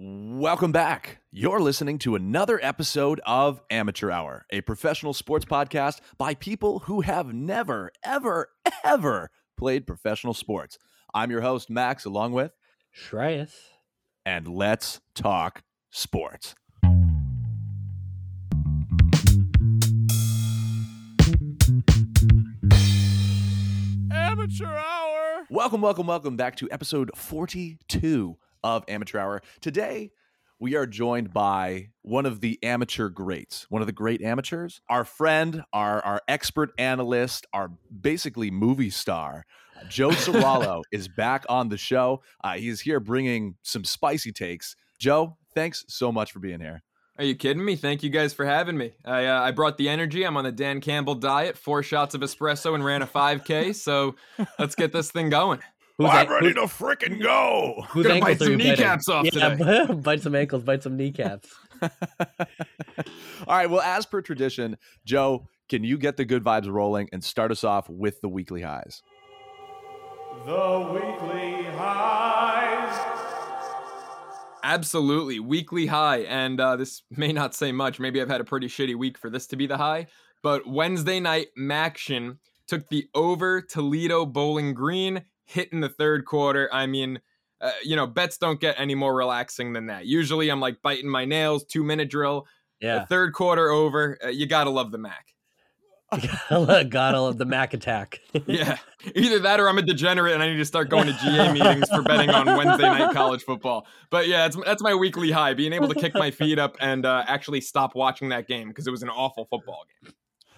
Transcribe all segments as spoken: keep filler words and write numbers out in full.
Welcome back. You're listening to another episode of Amateur Hour, a professional sports podcast by people who have never, ever, ever played professional sports. I'm your host, Max, along with Shreyas. And let's talk sports. Amateur Hour. Welcome, welcome, welcome back to episode forty-two of Amateur Hour. Today, we are joined by one of the amateur greats, one of the great amateurs, our friend, our, our expert analyst, our basically movie star, Joe Ceraulo is back on the show. Uh, he is here bringing some spicy takes. Joe, thanks so much for being here. Are you kidding me? Thank you guys for having me. I uh, I brought the energy. I'm on the Dan Campbell diet, four shots of espresso and ran a five K. So let's get this thing going. Who's I'm a- ready to freaking go. Who's Gonna bite some kneecaps off yeah, today. Bite some ankles, bite some kneecaps. All right. Well, as per tradition, Joe, can you get the good vibes rolling and start us off with the weekly highs? The weekly highs. Absolutely. Weekly high. And uh, this may not say much. Maybe I've had a pretty shitty week for this to be the high. But Wednesday night, Maction took the over Toledo Bowling Green. Hit in the third quarter. I mean, uh, you know, bets don't get any more relaxing than that. Usually I'm like biting my nails, two minute drill. Yeah. The third quarter over. Uh, you got to love the Mac. Gotta love the Mac attack. Yeah. Either that or I'm a degenerate and I need to start going to G A meetings for betting on Wednesday night college football. But yeah, that's, that's my weekly high, being able to kick my feet up and uh, actually stop watching that game because it was an awful football game.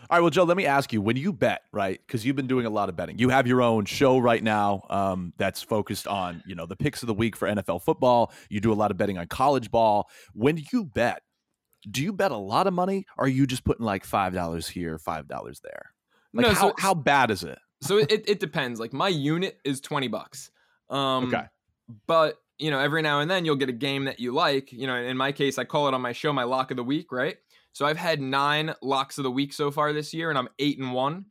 All right, well, Joe, let me ask you, when you bet, right, because you've been doing a lot of betting, you have your own show right now um, that's focused on, you know, the picks of the week for N F L football. You do a lot of betting on college ball. When you bet, do you bet a lot of money, or are you just putting like five dollars here, five dollars there? Like, no, how, so, how bad is it? So it, it depends. Like, my unit is twenty bucks. Um, okay. But, you know, every now and then you'll get a game that you like. You know, in my case, I call it on my show my lock of the week, right? So I've had nine locks of the week so far this year, and I'm eight and one,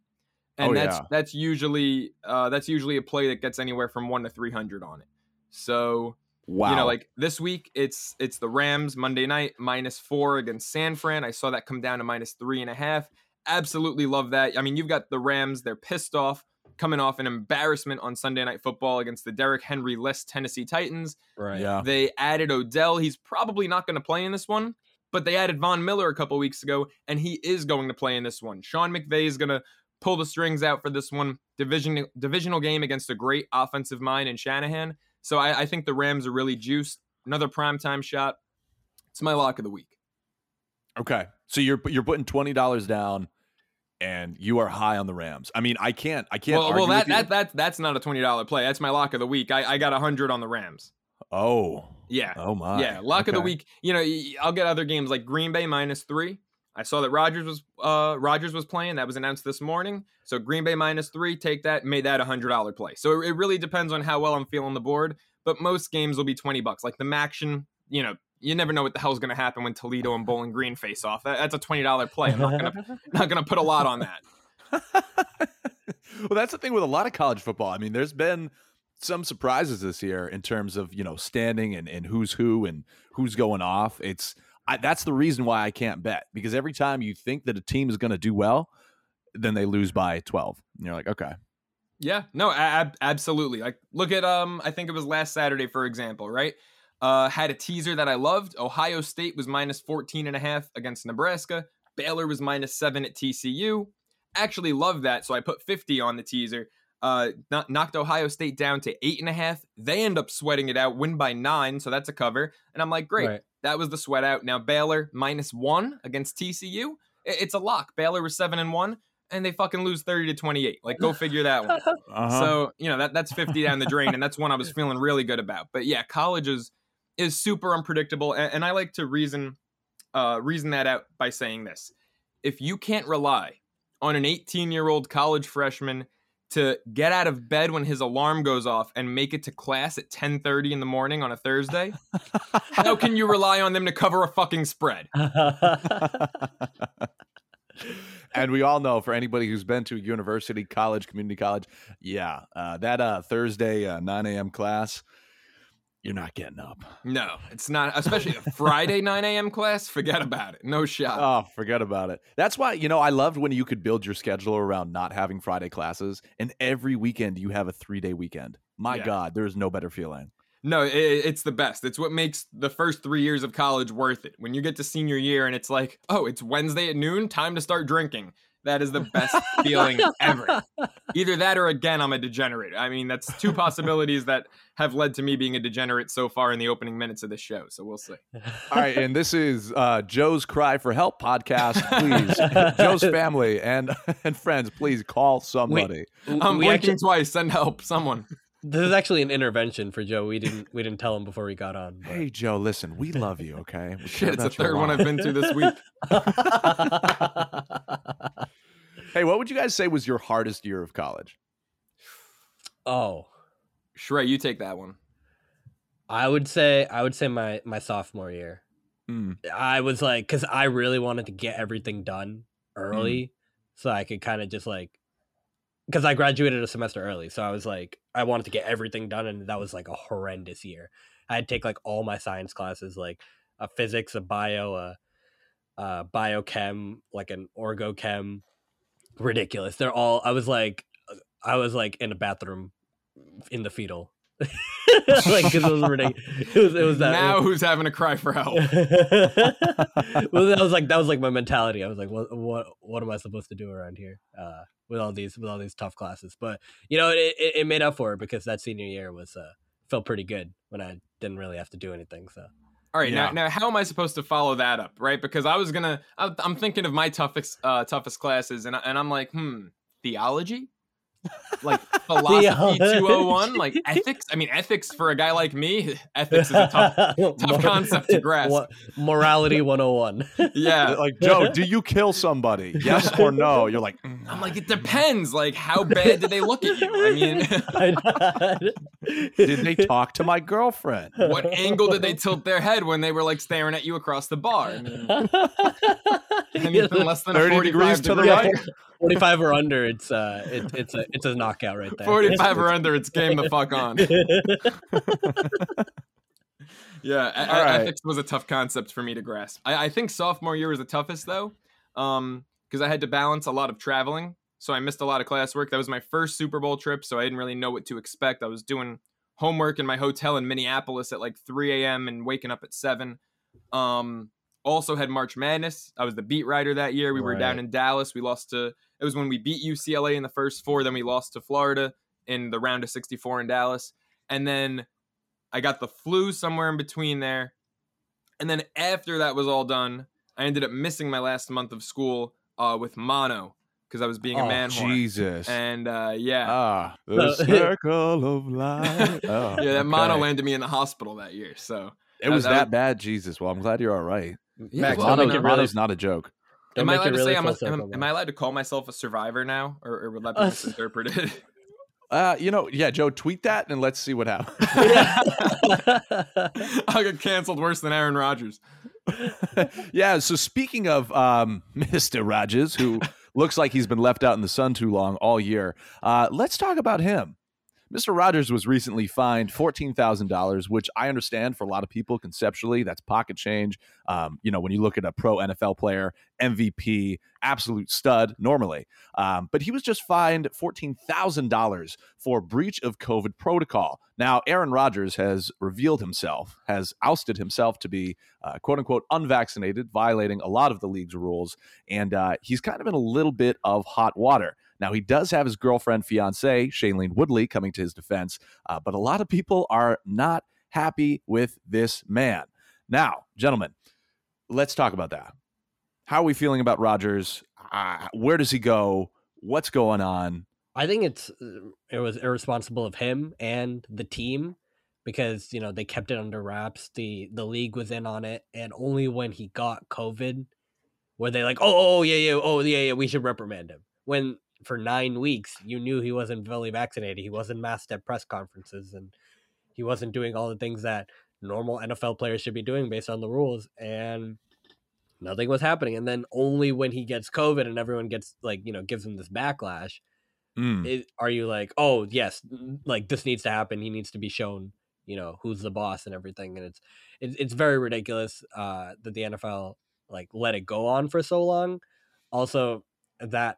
and oh, that's yeah. that's usually uh, that's usually a play that gets anywhere from one to three hundred on it. So wow. you know, like this week, it's it's the Rams Monday night minus four against San Fran. I saw that come down to minus three and a half. Absolutely love that. I mean, you've got the Rams; they're pissed off, coming off an embarrassment on Sunday Night Football against the Derrick Henry-less Tennessee Titans. Right. Yeah. They added Odell. He's probably not going to play in this one. But they added Von Miller a couple weeks ago, and he is going to play in this one. Sean McVay is going to pull the strings out for this one. Division, divisional game against a great offensive mind in Shanahan. So I, I think the Rams are really juiced. Another primetime shot. It's my lock of the week. Okay. So you're you're putting twenty dollars down, and you are high on the Rams. I mean, I can't. I can't. Well, argue well that, with that, that that's not a twenty dollars play. That's my lock of the week. I, I got one hundred on the Rams. Oh, yeah. Oh, my. Yeah. Lock okay. of the week. You know, I'll get other games like Green Bay minus three. I saw that Rodgers was uh, Rodgers was playing. That was announced this morning. So Green Bay minus three, take that, made that a one hundred dollars play. So it really depends on how well I'm feeling the board. But most games will be twenty bucks. Like the Maction, you know, you never know what the hell's going to happen when Toledo and Bowling Green face off. That, that's a twenty dollars play. I'm not gonna not going to put a lot on that. Well, that's the thing with a lot of college football. I mean, there's been some surprises this year in terms of, you know, standing and, and who's who and who's going off. It's I, that's the reason why I can't bet, because every time you think that a team is going to do well, then they lose by twelve. And you're like, okay. Yeah, no, ab- absolutely. Like, look at, um, I think it was last Saturday, for example, right? Uh, had a teaser that I loved. Ohio State was minus fourteen and a half against Nebraska. Baylor was minus seven at T C U. Actually loved that. So I put fifty on the teaser. Uh, knocked Ohio State down to eight and a half. They end up sweating it out, win by nine, so that's a cover. And I'm like, great, right. That was the sweat out. Now Baylor minus one against T C U. It's a lock. Baylor was seven and one, and they fucking lose thirty to twenty-eight. Like, go figure that one. uh-huh. So you know that that's fifty down the drain, and that's one I was feeling really good about. But yeah, college is is super unpredictable, and, and I like to reason uh, reason that out by saying this: if you can't rely on an eighteen year old college freshman to get out of bed when his alarm goes off and make it to class at ten thirty in the morning on a Thursday, how can you rely on them to cover a fucking spread? And we all know, for anybody who's been to a university, college, community college, yeah, uh, that uh, Thursday uh, nine a.m. class, you're not getting up. No, it's not. Especially a Friday nine a.m. class. Forget about it. No shot. Oh, forget about it. That's why, you know, I loved when you could build your schedule around not having Friday classes. And every weekend you have a three day weekend. My yeah. God, there is no better feeling. No, it, it's the best. It's what makes the first three years of college worth it. When you get to senior year and it's like, oh, it's Wednesday at noon, time to start drinking. That is the best feeling ever. Either that or, again, I'm a degenerate. I mean, that's two possibilities that have led to me being a degenerate so far in the opening minutes of this show. So we'll see. All right. And this is uh, Joe's Cry for Help podcast. Please, Joe's family and, and friends, please call somebody. Wait, I'm blinking twice. Send help. Someone. This is actually an intervention for Joe. We didn't we didn't tell him before we got on. But. Hey, Joe, listen, we love you, okay? We Shit, it's the third one I've been to this week. Hey, what would you guys say was your hardest year of college? Oh. Shrey, you take that one. I would say I would say my, my sophomore year. Mm. I was like, because I really wanted to get everything done early mm. so I could kind of just like, because I graduated a semester early, so I was like, I wanted to get everything done, and that was like a horrendous year. I had to take like all my science classes, like a physics, a bio, a, a biochem, like an orgochem. Ridiculous. They're all. I was like, I was like in a bathroom, in the fetal. Like, because it was ridiculous. It was, it was that. Now it was, who's having a cry for help? Well, that was like that was like my mentality. I was like, what what what am I supposed to do around here? Uh, with all these with all these tough classes, but you know it it, it made up for it because that senior year was uh, felt pretty good when I didn't really have to do anything. So. All right, yeah. now now how am I supposed to follow that up, right? Because I was gonna, I, I'm thinking of my toughest uh, toughest classes, and I, and I'm like, hmm, theology. Like philosophy two oh one, like ethics. I mean, ethics for a guy like me, ethics is a tough, tough concept to grasp. Morality one oh one. Yeah, like Joe, do you kill somebody? Yes or no? You're like, mm. I'm like, it depends. Like, how bad did they look at you? I mean, did they talk to my girlfriend? What angle did they tilt their head when they were like staring at you across the bar? I mean, anything less than thirty degrees to the right. forty-five or under, it's uh, it, it's a it's a knockout right there. forty-five or under, it's game the fuck on. Yeah, I, right. Ethics was a tough concept for me to grasp. I, I think sophomore year was the toughest though, um, because I had to balance a lot of traveling, so I missed a lot of classwork. That was my first Super Bowl trip, so I didn't really know what to expect. I was doing homework in my hotel in Minneapolis at like three a.m. and waking up at seven. Um, also had March Madness. I was the beat writer that year. We were right. down in Dallas. We lost to. It was when we beat U C L A in the first four. Then we lost to Florida in the round of sixty-four in Dallas. And then I got the flu somewhere in between there. And then after that was all done, I ended up missing my last month of school uh, with mono because I was being oh, a man whore. Jesus. And uh, yeah. Ah, the circle of life. Oh, yeah, that okay. mono landed me in the hospital that year. So it was that, that was... bad, Jesus. Well, I'm glad you're all right. Yeah, Max, mono, mono's really... not a joke. Am I, allowed to really say I'm a, am, am I allowed to call myself a survivor now, or, or would that be misinterpreted? Uh, you know, yeah, Joe, tweet that and let's see what happens. I'll get canceled worse than Aaron Rodgers. Yeah, so speaking of um, Mister Rodgers, who looks like he's been left out in the sun too long all year, uh, let's talk about him. Mister Rodgers was recently fined fourteen thousand dollars, which I understand for a lot of people conceptually, that's pocket change. Um, you know, when you look at a pro N F L player, M V P, absolute stud normally. Um, but he was just fined fourteen thousand dollars for breach of COVID protocol. Now, Aaron Rodgers has revealed himself, has ousted himself to be, uh, quote unquote, unvaccinated, violating a lot of the league's rules. And uh, he's kind of in a little bit of hot water. Now, he does have his girlfriend, fiance, Shailene Woodley, coming to his defense, uh, but a lot of people are not happy with this man. Now, gentlemen, let's talk about that. How are we feeling about Rodgers? Uh, where does he go? What's going on? I think it's it was irresponsible of him and the team because, you know, they kept it under wraps. The, the league was in on it, and only when he got COVID were they like, oh, oh yeah, yeah, oh, yeah, yeah, we should reprimand him. When... for nine weeks, you knew he wasn't fully vaccinated. He wasn't masked at press conferences, and he wasn't doing all the things that normal N F L players should be doing based on the rules, and nothing was happening. And then only when he gets COVID and everyone gets like, you know, gives him this backlash, mm. it, are you like, oh yes, like this needs to happen. He needs to be shown, you know, who's the boss and everything. And it's it's, it's very ridiculous uh, that the N F L like let it go on for so long. Also, that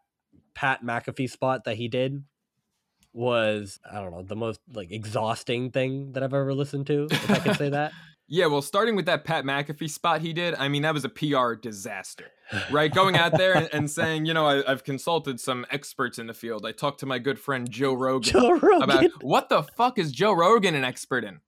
Pat McAfee spot that he did was, I don't know, the most like exhausting thing that I've ever listened to, if I can say that. Yeah, well, starting with that Pat McAfee spot he did, I mean, that was a P R disaster, right? Going out there and, and saying, you know, I, I've consulted some experts in the field. I talked to my good friend Joe Rogan, Joe Rogan. about what the fuck is Joe Rogan an expert in?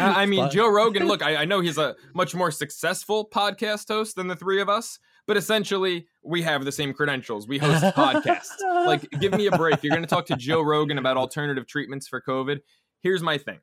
I, I mean, fun. Joe Rogan, look, I, I know he's a much more successful podcast host than the three of us, but essentially we have the same credentials. We host podcasts. Like, give me a break. You're going to talk to Joe Rogan about alternative treatments for COVID. Here's my thing.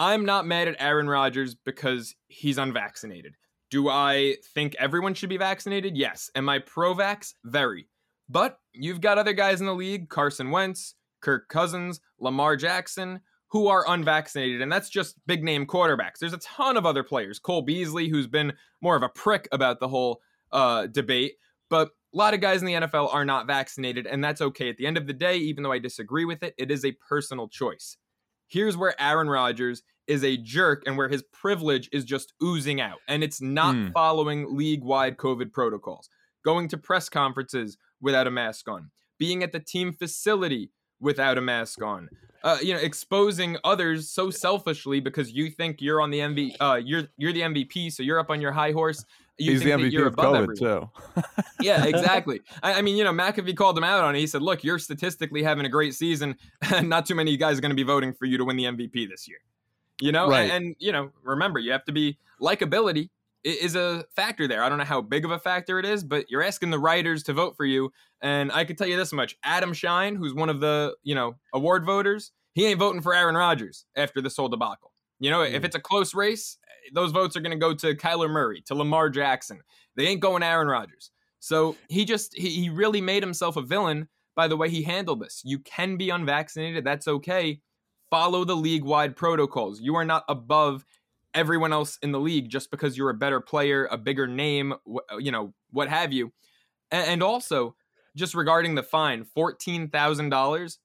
I'm not mad at Aaron Rodgers because he's unvaccinated. Do I think everyone should be vaccinated? Yes. Am I pro-vax? Very. But you've got other guys in the league, Carson Wentz, Kirk Cousins, Lamar Jackson, who are unvaccinated. And that's just big name quarterbacks. There's a ton of other players. Cole Beasley, who's been more of a prick about the whole uh, debate. But a lot of guys in the N F L are not vaccinated, and that's okay. At the end of the day, even though I disagree with it, it is a personal choice. Here's where Aaron Rodgers is a jerk and where his privilege is just oozing out. And it's not mm. following league-wide COVID protocols, going to press conferences without a mask on, being at the team facility without a mask on, uh, you know, exposing others so selfishly because you think you're on the M V P, uh, you're you're the M V P, so you're up on your high horse. You He's think the M V P that you're of above COVID everyone. Too. Yeah, exactly. I, I mean, you know, McAfee called him out on it. He said, "Look, you're statistically having a great season, and not too many guys are going to be voting for you to win the M V P this year." You know, right. and, and you know, remember, you have to be likability is a factor there. I don't know how big of a factor it is, but you're asking the writers to vote for you, and I can tell you this much: Adam Shine, who's one of the you know award voters, he ain't voting for Aaron Rodgers after this whole debacle. You know, mm. if it's a close race, those votes are going to go to Kyler Murray, to Lamar Jackson. They ain't going Aaron Rodgers. So he just, he, he really made himself a villain by the way he handled this. You can be unvaccinated. That's okay. Follow the league-wide protocols. You are not above everyone else in the league just because you're a better player, a bigger name, you know, what have you. And also, just regarding the fine, fourteen thousand dollars.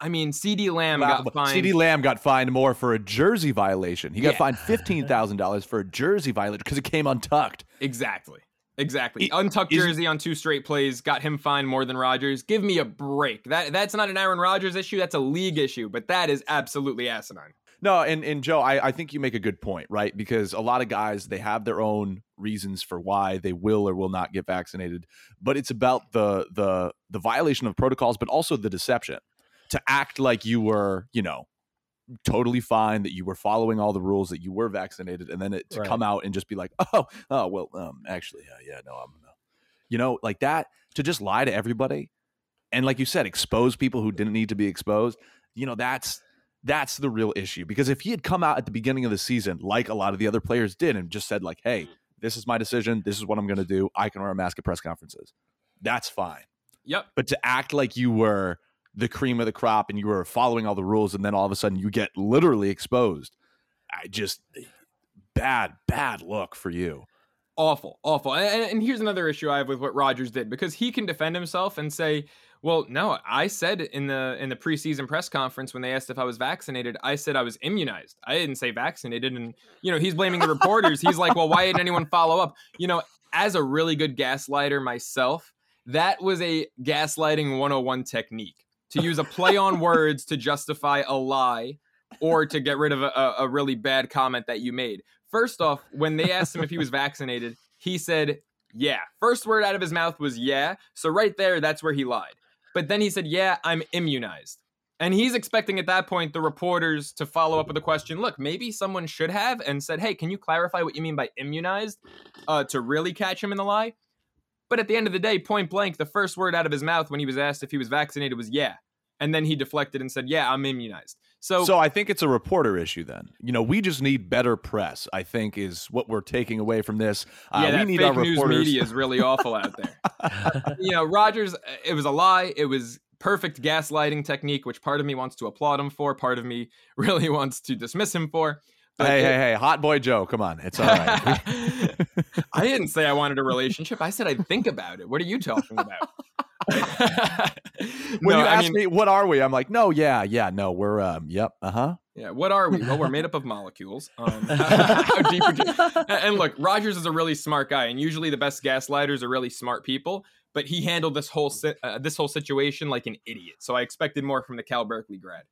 I mean, C D. Lamb wow. got fined. C D. Lamb got fined more for a jersey violation. He got yeah. fined fifteen thousand dollars for a jersey violation because it came untucked. Exactly. Exactly. It, untucked is, jersey on two straight plays got him fined more than Rodgers. Give me a break. That That's not an Aaron Rodgers issue. That's a league issue. But that is absolutely asinine. No, and, and Joe, I, I think you make a good point, right? Because a lot of guys, they have their own reasons for why they will or will not get vaccinated. But it's about the the the violation of protocols, but also the deception. To act like you were, you know, totally fine, that you were following all the rules, that you were vaccinated, and then it, to right. come out and just be like, oh, oh, well, um, actually, uh, yeah, no, I'm, uh, you know, like that, to just lie to everybody, and like you said, expose people who didn't need to be exposed. You know, that's that's the real issue, because if he had come out at the beginning of the season, like a lot of the other players did, and just said like, hey, this is my decision, this is what I'm going to do, I can wear a mask at press conferences, that's fine. Yep. But to act like you were the cream of the crop and you were following all the rules, and then all of a sudden you get literally exposed. I just bad, bad look for you. Awful, awful. And, and here's another issue I have with what Rodgers did, because he can defend himself and say, well, no, I said in the, in the preseason press conference when they asked if I was vaccinated, I said I was immunized. I didn't say vaccinated. And, you know, he's blaming the reporters. He's like, well, why didn't anyone follow up? You know, as a really good gaslighter myself, that was a gaslighting one oh one technique. To use a play on words to justify a lie or to get rid of a, a really bad comment that you made. First off, when they asked him if he was vaccinated, he said, yeah. First word out of his mouth was yeah. So right there, that's where he lied. But then he said, yeah, I'm immunized. And he's expecting at that point the reporters to follow up with a question. Look, maybe someone should have and said, hey, can you clarify what you mean by immunized uh, to really catch him in the lie? But at the end of the day, point blank, the first word out of his mouth when he was asked if he was vaccinated was yeah. And then he deflected and said, yeah, I'm immunized. So so I think it's a reporter issue then. You know, we just need better press, I think, is what we're taking away from this. Uh, yeah, we need our reporters. Fake news media is really awful out there. You know, Rodgers, it was a lie. It was perfect gaslighting technique, which part of me wants to applaud him for. Part of me really wants to dismiss him for. But hey, it, hey, hey, hot boy Joe, come on. It's all right. I didn't say I wanted a relationship. I said I'd think about it. What are you talking about? When no, you ask I mean, me, what are we? I'm like, no, yeah, yeah, no, we're, um, yep, uh-huh, Yeah, what are we? Well, we're made up of molecules. Um, how deep are you? And look, Rodgers is a really smart guy, and usually the best gaslighters are really smart people. But he handled this whole si- uh, this whole situation like an idiot. So I expected more from the Cal Berkeley grad.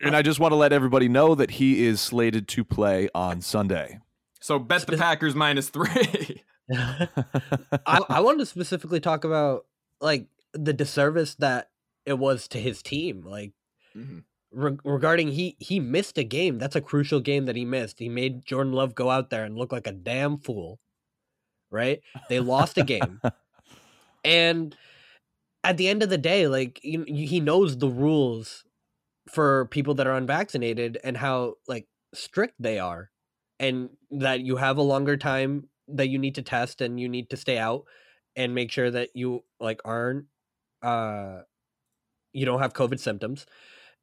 And I just want to let everybody know that he is slated to play on Sunday. So bet the Packers minus three. I, I wanted to specifically talk about like the disservice that it was to his team, like. Mm-hmm. Regarding he he missed a game. That's a crucial game that he missed. He made Jordan Love go out there and look like a damn fool, right? They lost a game, and at the end of the day, like you, you, he knows the rules for people that are unvaccinated and how like strict they are, and that you have a longer time that you need to test and you need to stay out and make sure that you like aren't uh you don't have COVID symptoms.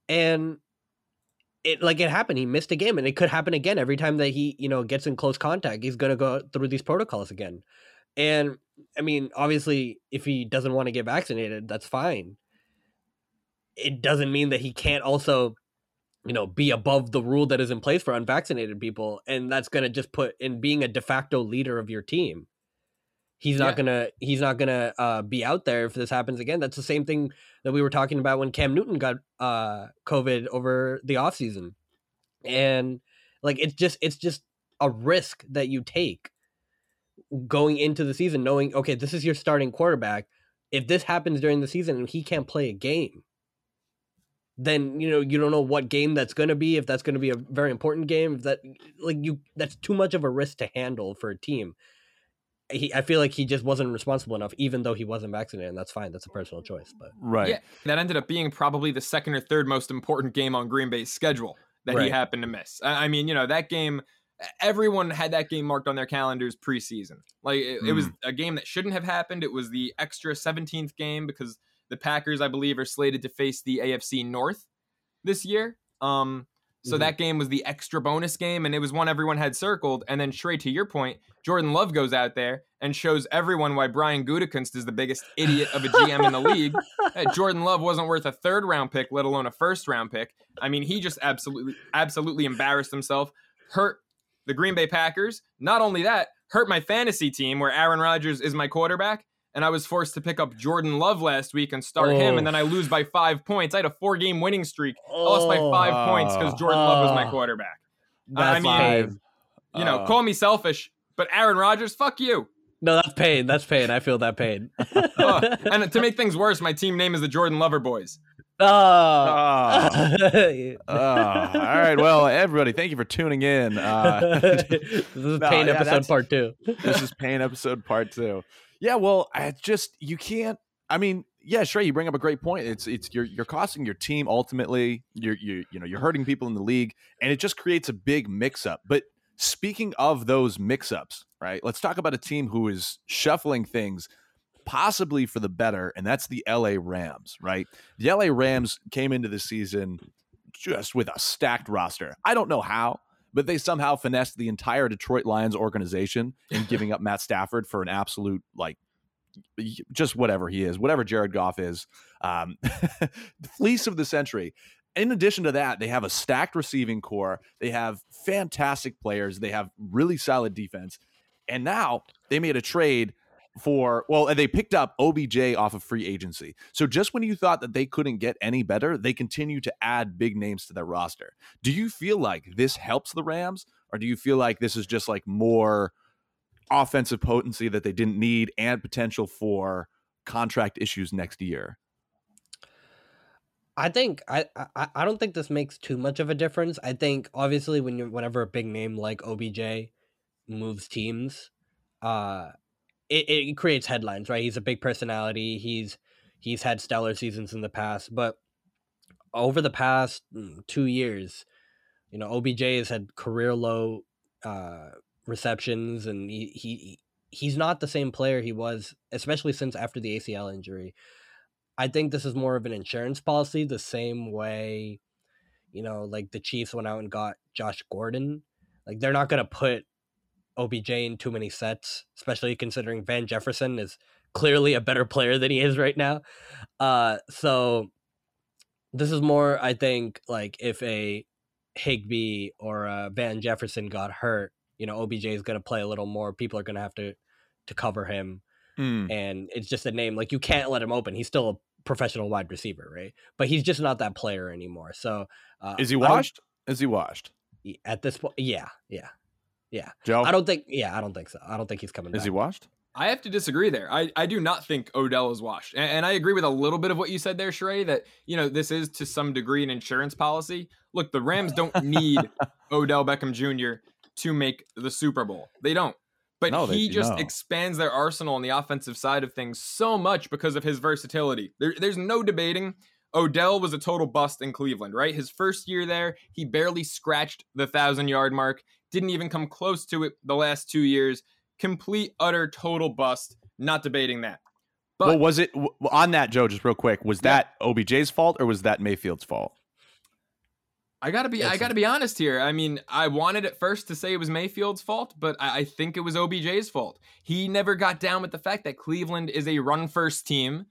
And it like it happened. He missed a game, and it could happen again. Every time that he, you know, gets in close contact, he's going to go through these protocols again. And I mean, obviously, if he doesn't want to get vaccinated, that's fine. It doesn't mean that he can't also, you know, be above the rule that is in place for unvaccinated people. And that's going to just put in being a de facto leader of your team. He's not yeah. gonna. He's not gonna uh, be out there if this happens again. That's the same thing that we were talking about when Cam Newton got uh, COVID over the offseason, and like it's just it's just a risk that you take going into the season, knowing okay, this is your starting quarterback. If this happens during the season and he can't play a game, then you know you don't know what game that's gonna be. If that's gonna be a very important game, if that like you that's too much of a risk to handle for a team. He, I feel like he just wasn't responsible enough, even though he wasn't vaccinated, and that's fine. That's a personal choice, but right. Yeah, that ended up being probably the second or third most important game on Green Bay's schedule that right. he happened to miss. I mean, you know, that game, everyone had that game marked on their calendars preseason. Like it, mm. it was a game that shouldn't have happened. It was the extra seventeenth game because the Packers, I believe, are slated to face the A F C North this year. Um, So that game was the extra bonus game, and it was one everyone had circled. And then, Shrey, to your point, Jordan Love goes out there and shows everyone why Brian Gutekunst is the biggest idiot of a G M in the league. That Jordan Love wasn't worth a third-round pick, let alone a first-round pick. I mean, he just absolutely, absolutely embarrassed himself, hurt the Green Bay Packers. Not only that, hurt my fantasy team where Aaron Rodgers is my quarterback, and I was forced to pick up Jordan Love last week and start oh. him, and then I lose by five points. I had a four-game winning streak. I lost by five uh, points because Jordan uh, Love was my quarterback. That's I mean, pain. You know, uh, call me selfish, but Aaron Rodgers, fuck you. No, that's pain. That's pain. I feel that pain. oh, and to make things worse, my team name is the Jordan Lover Boys. Oh. oh. oh. All right. Well, everybody, thank you for tuning in. Uh, this is no, pain yeah, episode part two. This is pain episode part two. Yeah, well, I just you can't. I mean, yeah, Shrey, you bring up a great point. It's it's you're you're costing your team ultimately. You're you you know you're hurting people in the league, and it just creates a big mix up. But speaking of those mix ups, right? Let's talk about a team who is shuffling things possibly for the better, and that's the L A Rams, right? The L A Rams came into the season just with a stacked roster. I don't know how, but they somehow finessed the entire Detroit Lions organization in giving up Matt Stafford for an absolute, like, just whatever he is, whatever Jared Goff is, um, fleece of the century. In addition to that, they have a stacked receiving core. They have fantastic players. They have really solid defense. And now they made a trade for, well, and they picked up O B J off of free agency. So just when you thought that they couldn't get any better, they continue to add big names to their roster. Do you feel like this helps the Rams, or do you feel like this is just like more offensive potency that they didn't need and potential for contract issues next year? I think I, I, I don't think this makes too much of a difference. I think obviously when you whenever a big name like O B J moves teams, uh, It, it creates headlines, right? He's a big personality. He's he's had stellar seasons in the past, but over the past two years, you know, O B J has had career low uh, receptions, and he, he he's not the same player he was, especially since after the A C L injury. I think this is more of an insurance policy, the same way, you know, like the Chiefs went out and got Josh Gordon. Like they're not gonna put O B J in too many sets, especially considering Van Jefferson is clearly a better player than he is right now. Uh, so this is more, I think, like if a Higbee or uh, Van Jefferson got hurt, you know, O B J is going to play a little more. People are going to have to to cover him. Mm. And it's just a name, like, you can't let him open. He's still a professional wide receiver, right? But he's just not that player anymore. So uh, is he washed? Is he washed at this point? Yeah, yeah, yeah. Joe, I don't think. Yeah, I don't think so. I don't think he's coming back. Is he washed? I have to disagree there. I, I do not think Odell is washed. And, and I agree with a little bit of what you said there, Sheree, that, you know, this is to some degree an insurance policy. Look, the Rams don't need Odell Beckham Junior to make the Super Bowl. They don't. But no, he they, just no. expands their arsenal on the offensive side of things so much because of his versatility. There, there's no debating. Odell was a total bust in Cleveland, right? His first year there, he barely scratched the thousand-yard mark, didn't even come close to it the last two years. Complete, utter, total bust. Not debating that. But well, was it on that, Joe, just real quick, was that yeah. O B J's fault or was that Mayfield's fault? I gotta be, That's I gotta it. be honest here. I mean, I wanted at first to say it was Mayfield's fault, but I, I think it was O B J's fault. He never got down with the fact that Cleveland is a run-first team,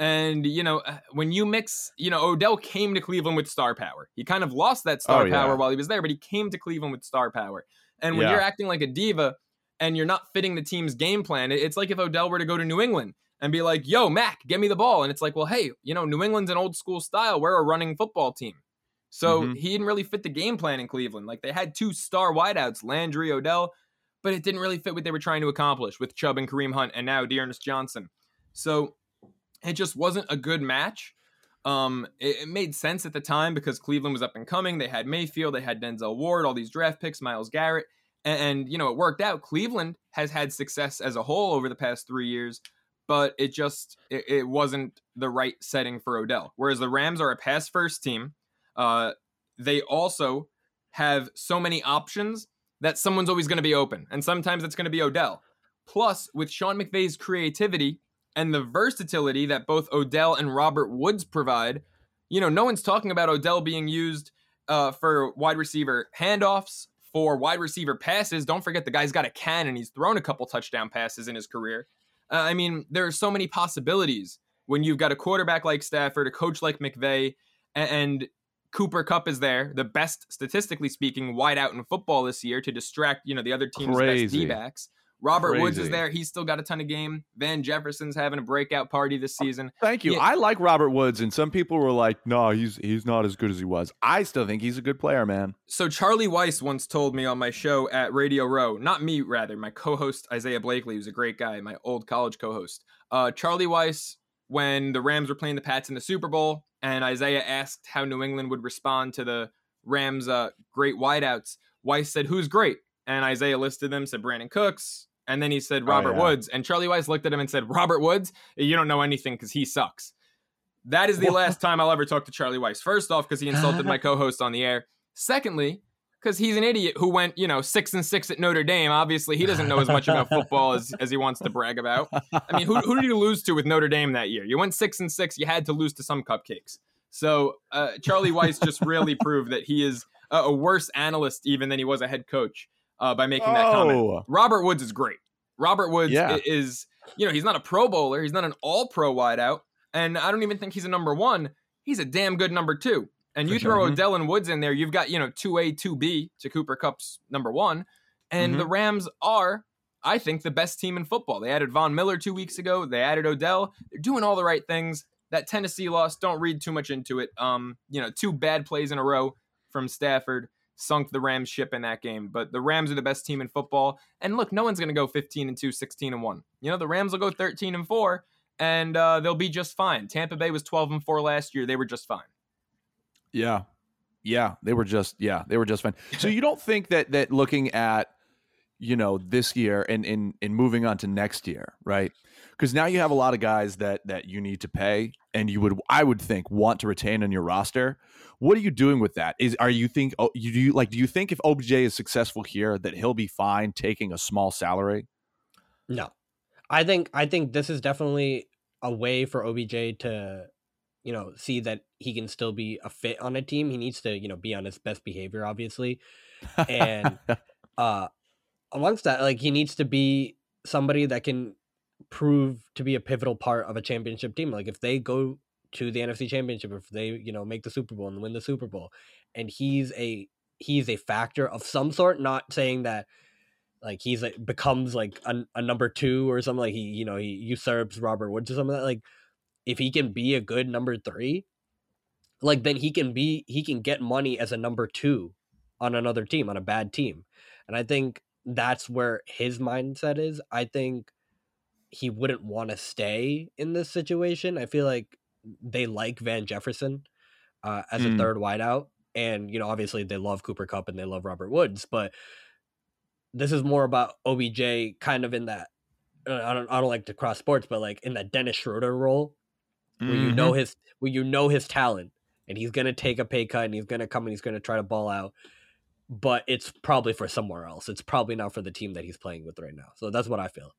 and you know when you mix, you know, Odell came to Cleveland with star power. He kind of lost that star oh, power yeah. while he was there, but he came to Cleveland with star power. And when yeah. you're acting like a diva and you're not fitting the team's game plan, it's like if Odell were to go to New England and be like, "Yo, Mac, get me the ball," and it's like, "Well, hey, you know, New England's an old school style. We're a running football team." So mm-hmm. he didn't really fit the game plan in Cleveland. Like, they had two star wideouts, Landry, Odell, but it didn't really fit what they were trying to accomplish with Chubb and Kareem Hunt and now Dearness Johnson. So it just wasn't a good match. Um, it, it made sense at the time because Cleveland was up and coming. They had Mayfield, they had Denzel Ward, all these draft picks, Myles Garrett. And, and you know, it worked out. Cleveland has had success as a whole over the past three years, but it just it, it wasn't the right setting for Odell. Whereas the Rams are a pass-first team. Uh, they also have so many options that someone's always going to be open. And sometimes it's going to be Odell. Plus, with Sean McVay's creativity and the versatility that both Odell and Robert Woods provide, you know, no one's talking about Odell being used uh, for wide receiver handoffs, for wide receiver passes. Don't forget, the guy's got a cannon. He's thrown a couple touchdown passes in his career. Uh, I mean, there are so many possibilities when you've got a quarterback like Stafford, a coach like McVay, and, and Cooper Kupp is there, the best, statistically speaking, wide out in football this year to distract, you know, the other team's Crazy. best D-backs. Robert Crazy. Woods is there. He's still got a ton of game. Van Jefferson's having a breakout party this season. Thank you. Yeah. I like Robert Woods, and some people were like, no, he's he's not as good as he was. I still think he's a good player, man. So Charlie Weiss once told me on my show at Radio Row, not me, rather, my co-host Isaiah Blakely, who's a great guy, my old college co-host. Uh, Charlie Weiss, when the Rams were playing the Pats in the Super Bowl, and Isaiah asked how New England would respond to the Rams' uh, great wideouts, Weiss said, "Who's great?" And Isaiah listed them, said Brandon Cooks, and then he said Robert oh, yeah. Woods. And Charlie Weiss looked at him and said, "Robert Woods? You don't know anything because he sucks." That is the last time I'll ever talk to Charlie Weiss. First off, because he insulted my co-host on the air. Secondly, because he's an idiot who went, you know, six and six at Notre Dame. Obviously, he doesn't know as much about football as, as he wants to brag about. I mean, who, who did you lose to with Notre Dame that year? You went six and six. You had to lose to some cupcakes. So uh, Charlie Weiss just really proved that he is a, a worse analyst even than he was a head coach uh, by making oh. that comment. Robert Woods is great. Robert Woods yeah. is, you know, he's not a Pro Bowler. He's not an all-pro wideout. And I don't even think he's a number one. He's a damn good number two. And you sure. throw Odell and Woods in there, you've got, you know, two A, two B to Cooper Kupp's number one. And mm-hmm. the Rams are, I think, the best team in football. They added Von Miller two weeks ago. They added Odell. They're doing all the right things. That Tennessee loss, don't read too much into it. Um, you know, two bad plays in a row from Stafford sunk the Rams ship in that game. But the Rams are the best team in football. And look, no one's going to go fifteen and two, sixteen and one. You know, the Rams will go thirteen and four, and uh, they'll be just fine. Tampa Bay was twelve and four last year. They were just fine. Yeah. Yeah. They were just, yeah, they were just fine. So you don't think that, that looking at, you know, this year and, and, and moving on to next year, right? Because now you have a lot of guys that, that you need to pay and you would, I would think, want to retain on your roster. What are you doing with that? Is, are you think, oh, you do you, like, do you think if O B J is successful here that he'll be fine taking a small salary? No, I think, I think this is definitely a way for O B J to, you know, see that he can still be a fit on a team. He needs to, you know, be on his best behavior, obviously. And uh, amongst that, like, he needs to be somebody that can prove to be a pivotal part of a championship team. Like, if they go to the N F C Championship, if they, you know, make the Super Bowl and win the Super Bowl, and he's a he's a factor of some sort. Not saying that like he's like becomes like a, a number two or something, like he, you know, he usurps Robert Woods or something like that. Like if he can be a good number three, like then he can be, he can get money as a number two on another team, on a bad team. And I think that's where his mindset is. I think he wouldn't want to stay in this situation. I feel like they like Van Jefferson uh, as mm. a third wideout. And, you know, obviously they love Cooper Kupp and they love Robert Woods, but this is more about O B J kind of in that, I don't, I don't like to cross sports, but like in that Dennis Schroeder role where, mm-hmm. you know, his, where, you know, his talent and he's going to take a pay cut and he's going to come and he's going to try to ball out, but it's probably for somewhere else. It's probably not for the team that he's playing with right now. So that's what I feel.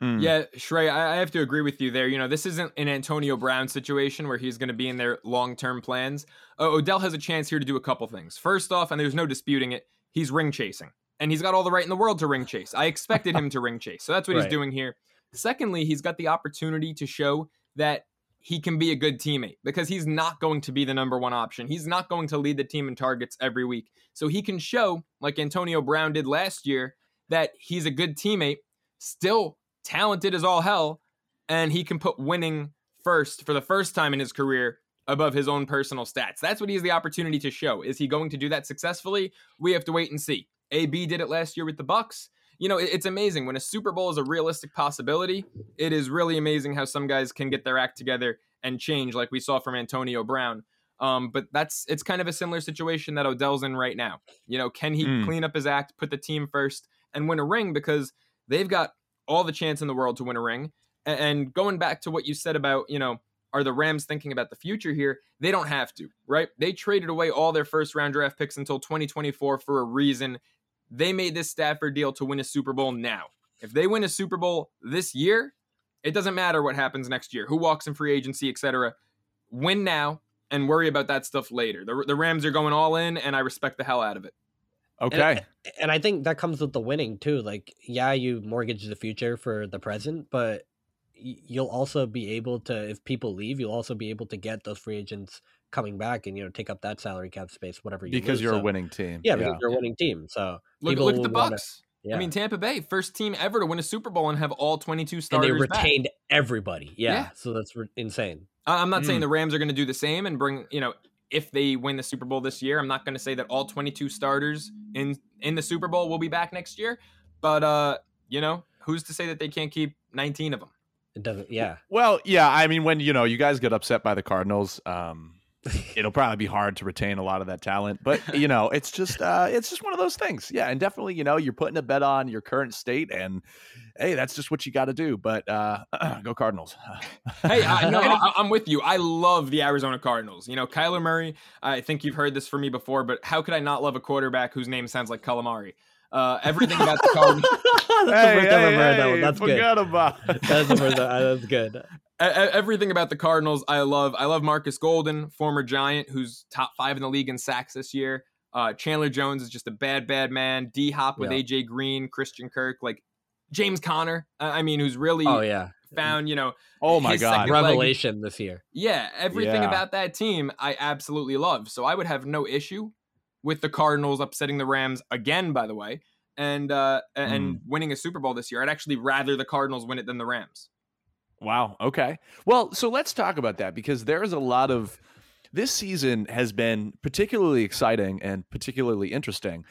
Mm. Yeah, Shrey, I have to agree with you there. You know, this isn't an Antonio Brown situation where he's going to be in their long-term plans. Uh, Odell has a chance here to do a couple things. First off, and there's no disputing it, he's ring chasing. And he's got all the right in the world to ring chase. I expected him to ring chase. So that's what right. he's doing here. Secondly, he's got the opportunity to show that he can be a good teammate, because he's not going to be the number one option. He's not going to lead the team in targets every week. So he can show, like Antonio Brown did last year, that he's a good teammate, still talented as all hell, and he can put winning first for the first time in his career above his own personal stats. That's what he has the opportunity to show. Is he going to do that successfully? We have to wait and see. A B did it last year with the Bucs. You know, it's amazing when a Super Bowl is a realistic possibility. It is really amazing how some guys can get their act together and change, like we saw from Antonio Brown. Um, but that's it's kind of a similar situation that Odell's in right now. You know, can he mm. clean up his act, put the team first, and win a ring? Because they've got all the chance in the world to win a ring. And going back to what you said about, you know, are the Rams thinking about the future here? They don't have to, right? They traded away all their first round draft picks until twenty twenty-four for a reason. They made this Stafford deal to win a Super Bowl now. If they win a Super Bowl this year, it doesn't matter what happens next year, who walks in free agency, et cetera. Win now and worry about that stuff later. The, the Rams are going all in, and I respect the hell out of it. Okay. And, and I think that comes with the winning too. Like, yeah, you mortgage the future for the present, but you'll also be able to, if people leave, you'll also be able to get those free agents coming back and, you know, take up that salary cap space, whatever you Because lose. you're so, a winning team. Yeah, because yeah. you're a winning team. So look, look at the Bucs. Yeah. I mean, Tampa Bay, first team ever to win a Super Bowl and have all twenty-two starters. And they retained back. everybody. Yeah, yeah. So that's re- insane. I'm not mm. saying the Rams are going to do the same and bring, you know, if they win the Super Bowl this year, I'm not going to say that all twenty-two starters in, in the Super Bowl will be back next year. But, uh, you know, who's to say that they can't keep nineteen of them? It doesn't. Yeah. Well, yeah. I mean, when, you know, you guys get upset by the Cardinals, um, it'll probably be hard to retain a lot of that talent, but you know, it's just, uh, it's just one of those things. Yeah. And definitely, you know, you're putting a bet on your current state and hey, that's just what you got to do. But, uh, uh go Cardinals. Hey, uh, no, I, I'm with you. I love the Arizona Cardinals. You know, Kyler Murray, I think you've heard this from me before, but how could I not love a quarterback whose name sounds like calamari? Uh, everything about the Cardinals. That's hey, the first hey, time I've heard hey, that one. That's forgot good. About. That's the first time. That's good. Everything about the Cardinals, I love. I love Marcus Golden, former Giant, who's top five in the league in sacks this year. Uh, Chandler Jones is just a bad, bad man. D Hop with yeah. A J Green, Christian Kirk, like James Conner. I mean, who's really oh, yeah. found, you know, oh my God, revelation leg. This year. Yeah, everything yeah. about that team I absolutely love. So I would have no issue with the Cardinals upsetting the Rams again, by the way, and uh, and mm. winning a Super Bowl this year. I'd actually rather the Cardinals win it than the Rams. Wow. Okay. Well, so let's talk about that, because there is a lot of this season has been particularly exciting and particularly interesting.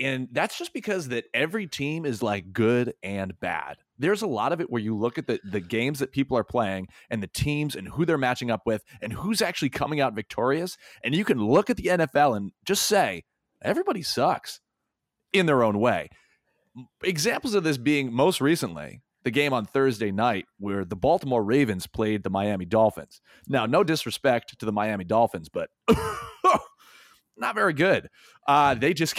And that's just because that every team is like good and bad. There's a lot of it where you look at the, the games that people are playing and the teams and who they're matching up with and who's actually coming out victorious. And you can look at the N F L and just say, everybody sucks in their own way. Examples of this being most recently, the game on Thursday night where the Baltimore Ravens played the Miami Dolphins. Now, no disrespect to the Miami Dolphins, but not very good. Uh, they just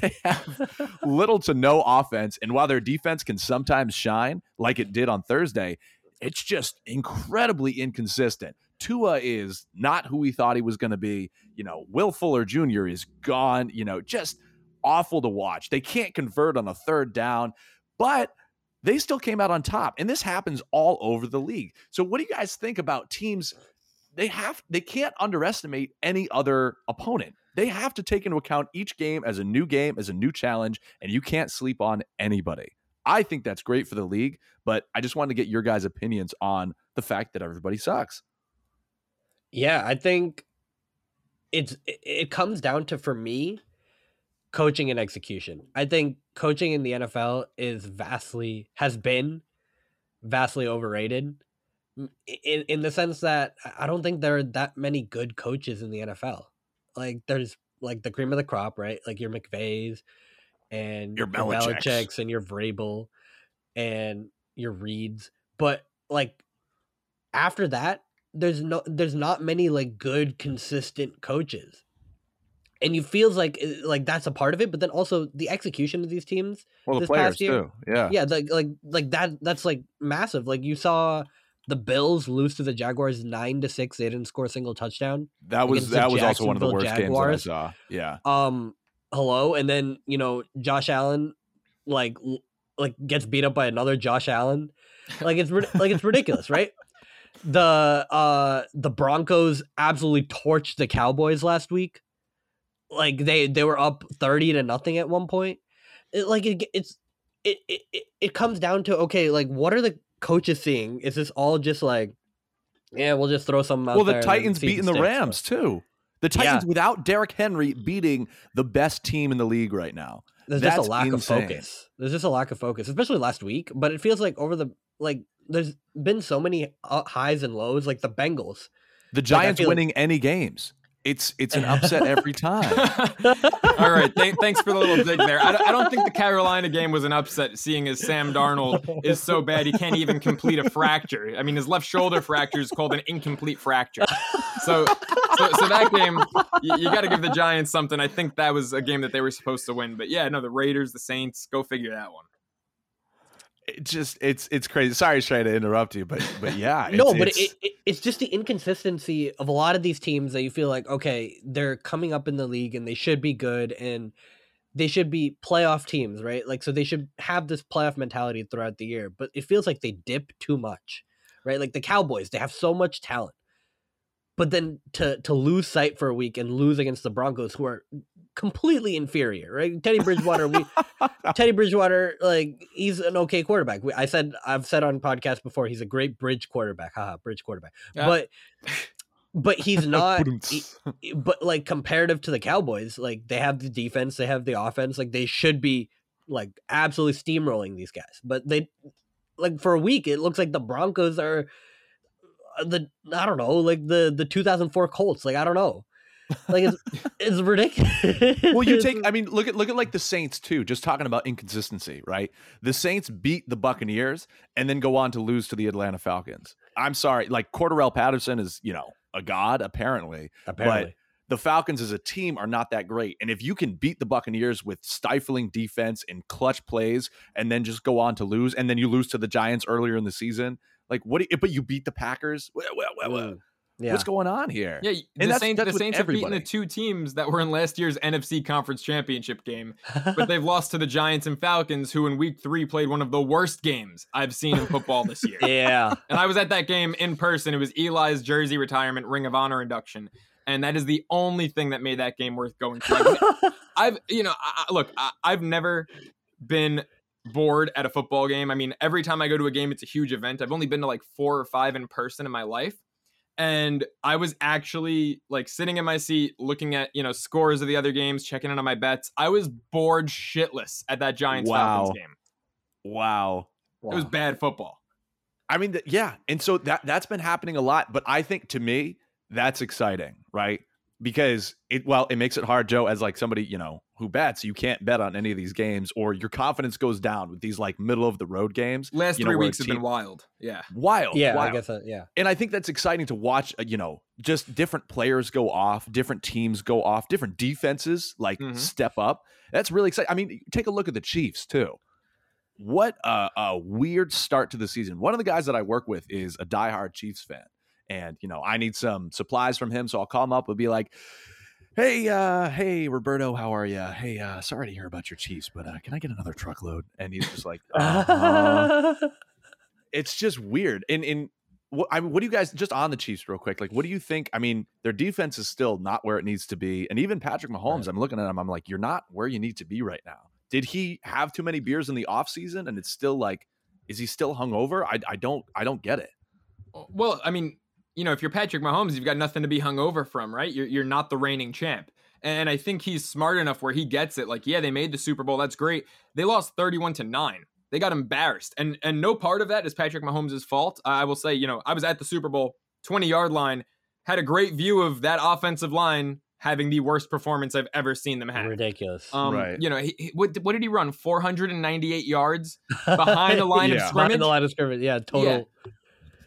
they have little to no offense. And while their defense can sometimes shine like it did on Thursday, it's just incredibly inconsistent. Tua is not who we thought he was going to be. You know, Will Fuller Junior is gone, you know, just awful to watch. They can't convert on a third down, but they still came out on top, and this happens all over the league. So what do you guys think about teams? They have, they can't underestimate any other opponent. They have to take into account each game as a new game, as a new challenge, and you can't sleep on anybody. I think that's great for the league, but I just wanted to get your guys' opinions on the fact that everybody sucks. Yeah, I think it's it comes down to, for me, coaching and execution. I think coaching in the N F L is vastly, has been vastly overrated in, in the sense that I don't think there are that many good coaches in the N F L. Like, there's like the cream of the crop, right? Like your McVays and your Belichick's. Belichick's and your Vrabel and your Reeds. But like after that, there's no, there's not many like good, consistent coaches. And you feels like, like that's a part of it, but then also the execution of these teams. Well, the this players past year, too. Yeah. Yeah. Like, like, like that, that's like massive. Like you saw the Bills lose to the Jaguars nine to six. They didn't score a single touchdown. That was, that was also one of the worst Jaguars games that I saw. Yeah. Um, hello. And then, you know, Josh Allen, like, like gets beat up by another Josh Allen. Like it's, like it's ridiculous. Right. The, uh, the Broncos absolutely torched the Cowboys last week. Like they, they were up thirty to nothing at one point. It, like it, it's it, it it comes down to, okay, like what are the coaches seeing? Is this all just like, yeah, we'll just throw something out well, there? Well, the Titans beating the Rams stuff. too. The Titans yeah. without Derrick Henry beating the best team in the league right now. There's That's just a lack insane. of focus. There's just a lack of focus, especially last week. But it feels like over the like there's been so many highs and lows. Like the Bengals, the Giants like winning like, any games. It's it's an upset every time. All right. Th- thanks for the little dig there. I, d- I don't think the Carolina game was an upset, seeing as Sam Darnold is so bad he can't even complete a fracture. I mean, his left shoulder fracture is called an incomplete fracture. So so, so that game, you, you got to give the Giants something. I think that was a game that they were supposed to win. But yeah, no, the Raiders, the Saints, go figure that one. It just it's it's crazy. Sorry, trying to interrupt you, but but yeah, it's, no, but it's... It, it, it's just the inconsistency of a lot of these teams that you feel like, okay, they're coming up in the league and they should be good and they should be playoff teams, right? Like, so they should have this playoff mentality throughout the year, but it feels like they dip too much, right? Like the Cowboys, they have so much talent, but then to to lose sight for a week and lose against the Broncos, who are completely inferior, right? Teddy Bridgewater, we, Teddy Bridgewater, like he's an okay quarterback. We, I said, I've said on podcasts before, he's a great bridge quarterback, haha, bridge quarterback. Yeah. But, but he's not. he, but like comparative to the Cowboys, like they have the defense, they have the offense, like they should be like absolutely steamrolling these guys. But they, like for a week, it looks like the Broncos are the I don't know, like the the two thousand four Colts. Like I don't know. Like it's, it's ridiculous. Well, you take, I mean, look at, look at like the Saints too, just talking about inconsistency, right? The Saints beat the Buccaneers and then go on to lose to the Atlanta Falcons. I'm sorry. Like Cordarrelle Patterson is, you know, a god apparently, apparently. But the Falcons as a team are not that great. And if you can beat the Buccaneers with stifling defense and clutch plays, and then just go on to lose, and then you lose to the Giants earlier in the season, like what, do you, but you beat the Packers. Well, well, well, well. Yeah. What's going on here? Yeah, the and that's, Saints, that's the Saints have beaten the two teams that were in last year's N F C Conference Championship game, but they've lost to the Giants and Falcons, who in week three played one of the worst games I've seen in football this year. Yeah. And I was at that game in person. It was Eli's jersey retirement, Ring of Honor induction. And that is the only thing that made that game worth going to. I've, I've you know, I, look, I, I've never been bored at a football game. I mean, every time I go to a game, it's a huge event. I've only been to like four or five in person in my life. And I was actually like sitting in my seat, looking at, you know, scores of the other games, checking in on my bets. I was bored shitless at that Giants Falcons wow. game. Wow. Wow. It was bad football. I mean, th- yeah. And so that, that's been happening a lot. But I think to me, that's exciting, right? Because it, well, it makes it hard, Joe, as like somebody, you know, who bets, you can't bet on any of these games or your confidence goes down with these like middle of the road games. Last you know, three weeks have been wild. Yeah. Wild. Yeah. Wild. I guess. That, yeah. And I think that's exciting to watch, you know, just different players go off, different teams go off, different defenses, like mm-hmm. step up. That's really exciting. I mean, take a look at the Chiefs too. What a, a weird start to the season. One of the guys that I work with is a diehard Chiefs fan. And, you know, I need some supplies from him. So I'll call him up and be like, hey, uh, hey, Roberto, how are you? Hey, uh, sorry to hear about your Chiefs, but uh, can I get another truckload? And he's just like, uh-huh. It's just weird. And, and what, I mean, what do you guys, just on the Chiefs real quick, like, what do you think? I mean, their defense is still not where it needs to be. And even Patrick Mahomes, right. I'm looking at him, I'm like, you're not where you need to be right now. Did he have too many beers in the offseason? And it's still like, is he still hungover? I, I don't, I don't get it. Well, I mean, you know, if you're Patrick Mahomes, you've got nothing to be hungover from, right? You're, you're not the reigning champ. And I think he's smart enough where he gets it. Like, yeah, they made the Super Bowl. That's great. They lost thirty-one to nine. They got embarrassed. And and no part of that is Patrick Mahomes' fault. I will say, you know, I was at the Super Bowl, twenty-yard line, had a great view of that offensive line having the worst performance I've ever seen them have. Ridiculous. Um, right. You know, he, he, what, what did he run? four hundred ninety-eight yards behind the line yeah. of scrimmage? Behind the line of scrimmage, yeah, total. Yeah.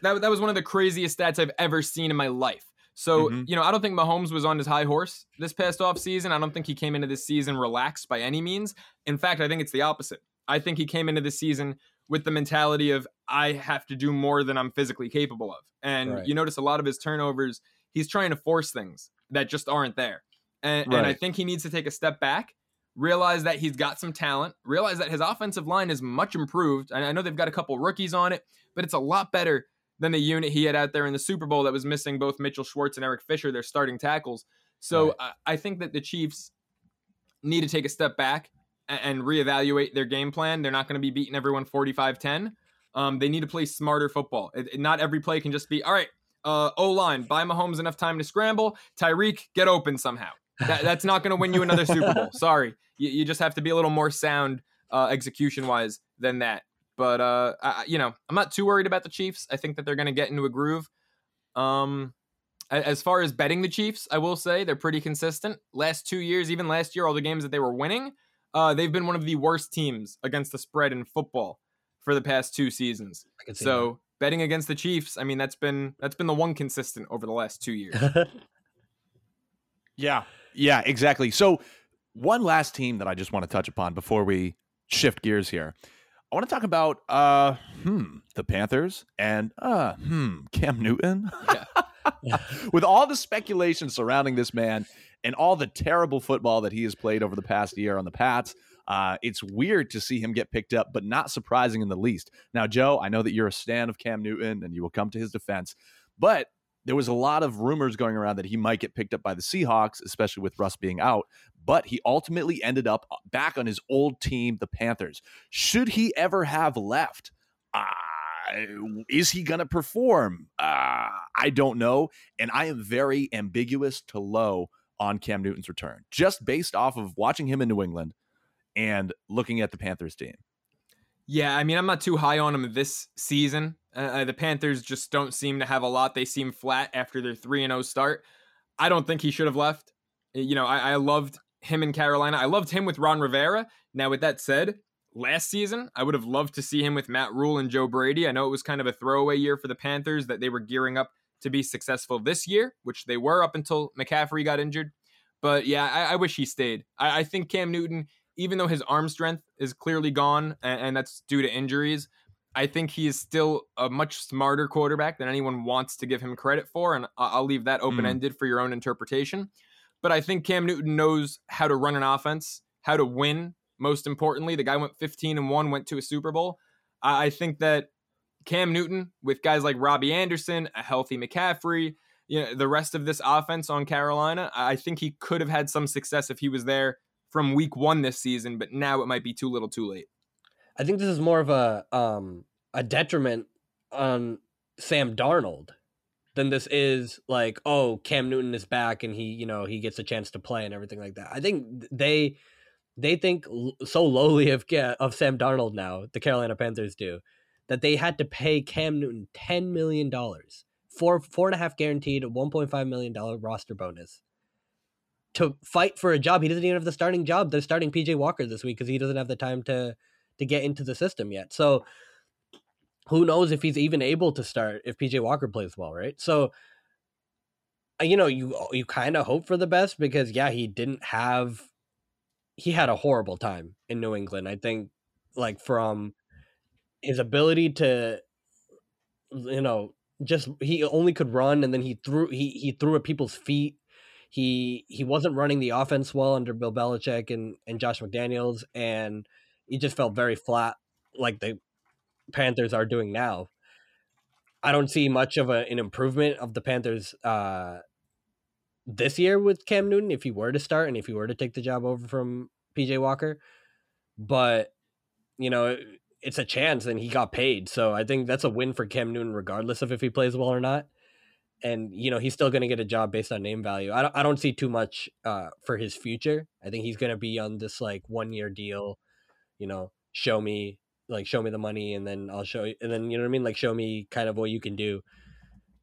That, that was one of the craziest stats I've ever seen in my life. So, mm-hmm. you know, I don't think Mahomes was on his high horse this past offseason. I don't think he came into this season relaxed by any means. In fact, I think it's the opposite. I think he came into the season with the mentality of, I have to do more than I'm physically capable of. And right. you notice a lot of his turnovers, he's trying to force things that just aren't there. And, right. and I think he needs to take a step back, realize that he's got some talent, realize that his offensive line is much improved. And I know they've got a couple rookies on it, but it's a lot better than the unit he had out there in the Super Bowl that was missing both Mitchell Schwartz and Eric Fisher, their starting tackles. So right. I, I think that the Chiefs need to take a step back and reevaluate their game plan. They're not going to be beating everyone forty-five ten. Um, they need to play smarter football. It, it, not every play can just be, all right, uh, O-line, buy Mahomes enough time to scramble. Tyreek, get open somehow. That, that's not going to win you another Super Bowl. Sorry. You, you just have to be a little more sound uh, execution-wise than that. But, uh, I, you know, I'm not too worried about the Chiefs. I think that they're going to get into a groove. Um, as far as betting the Chiefs, I will say they're pretty consistent. Last two years, even last year, all the games that they were winning, Uh, they've been one of the worst teams against the spread in football for the past two seasons. So that. Betting against the Chiefs, I mean, that's been that's been the one consistent over the last two years. yeah, yeah, exactly. So one last team that I just want to touch upon before we shift gears here. I want to talk about uh, hmm, the Panthers and uh, hmm, Cam Newton. yeah. Yeah. With all the speculation surrounding this man and all the terrible football that he has played over the past year on the Pats, uh, it's weird to see him get picked up, but not surprising in the least. Now, Joe, I know that you're a stan of Cam Newton and you will come to his defense, but there was a lot of rumors going around that he might get picked up by the Seahawks, especially with Russ being out, but he ultimately ended up back on his old team, the Panthers. Should he ever have left? Ah. Uh, Is he going to perform? Uh, I don't know. And I am very ambiguous to low on Cam Newton's return, just based off of watching him in New England and looking at the Panthers team. Yeah, I mean, I'm not too high on him this season. Uh, the Panthers just don't seem to have a lot. They seem flat after their three and oh start. I don't think he should have left. You know, I, I loved him in Carolina. I loved him with Ron Rivera. Now, with that said, last season, I would have loved to see him with Matt Rule and Joe Brady. I know it was kind of a throwaway year for the Panthers that they were gearing up to be successful this year, which they were up until McCaffrey got injured. But yeah, I, I wish he stayed. I, I think Cam Newton, even though his arm strength is clearly gone, and, and that's due to injuries, I think he is still a much smarter quarterback than anyone wants to give him credit for. And I'll leave that open-ended mm. for your own interpretation. But I think Cam Newton knows how to run an offense, how to win. Most importantly, the guy went fifteen and one, went to a Super Bowl. I think that Cam Newton, with guys like Robbie Anderson, a healthy McCaffrey, you know, the rest of this offense on Carolina, I think he could have had some success if he was there from week one this season, but now it might be too little too late. I think this is more of a um, a detriment on Sam Darnold than this is like, oh, Cam Newton is back and he, you know, he gets a chance to play and everything like that. I think they... They think so lowly of of Sam Darnold now, the Carolina Panthers do, that they had to pay Cam Newton ten million dollars, four, four and a half guaranteed, a one point five million dollars roster bonus to fight for a job. He doesn't even have the starting job. They're starting P J Walker this week because he doesn't have the time to, to get into the system yet. So who knows if he's even able to start if P J Walker plays well, right? So, you know, you, you kind of hope for the best because, yeah, he didn't have... He had a horrible time in New England. I think, like, from his ability to, you know, just he only could run, and then he threw he he threw at people's feet. He he wasn't running the offense well under Bill Belichick and, and Josh McDaniels, and he just felt very flat, like the Panthers are doing now. I don't see much of a, an improvement of the Panthers uh, this year with Cam Newton if he were to start and if he were to take the job over from P J Walker. But, you know, it's a chance and he got paid. So I think that's a win for Cam Newton regardless of if he plays well or not. And, you know, he's still going to get a job based on name value. I don't, I don't see too much uh, for his future. I think he's going to be on this like one year deal, you know, show me. Like, show me the money and then I'll show you. And then, you know what I mean? Like, show me kind of what you can do.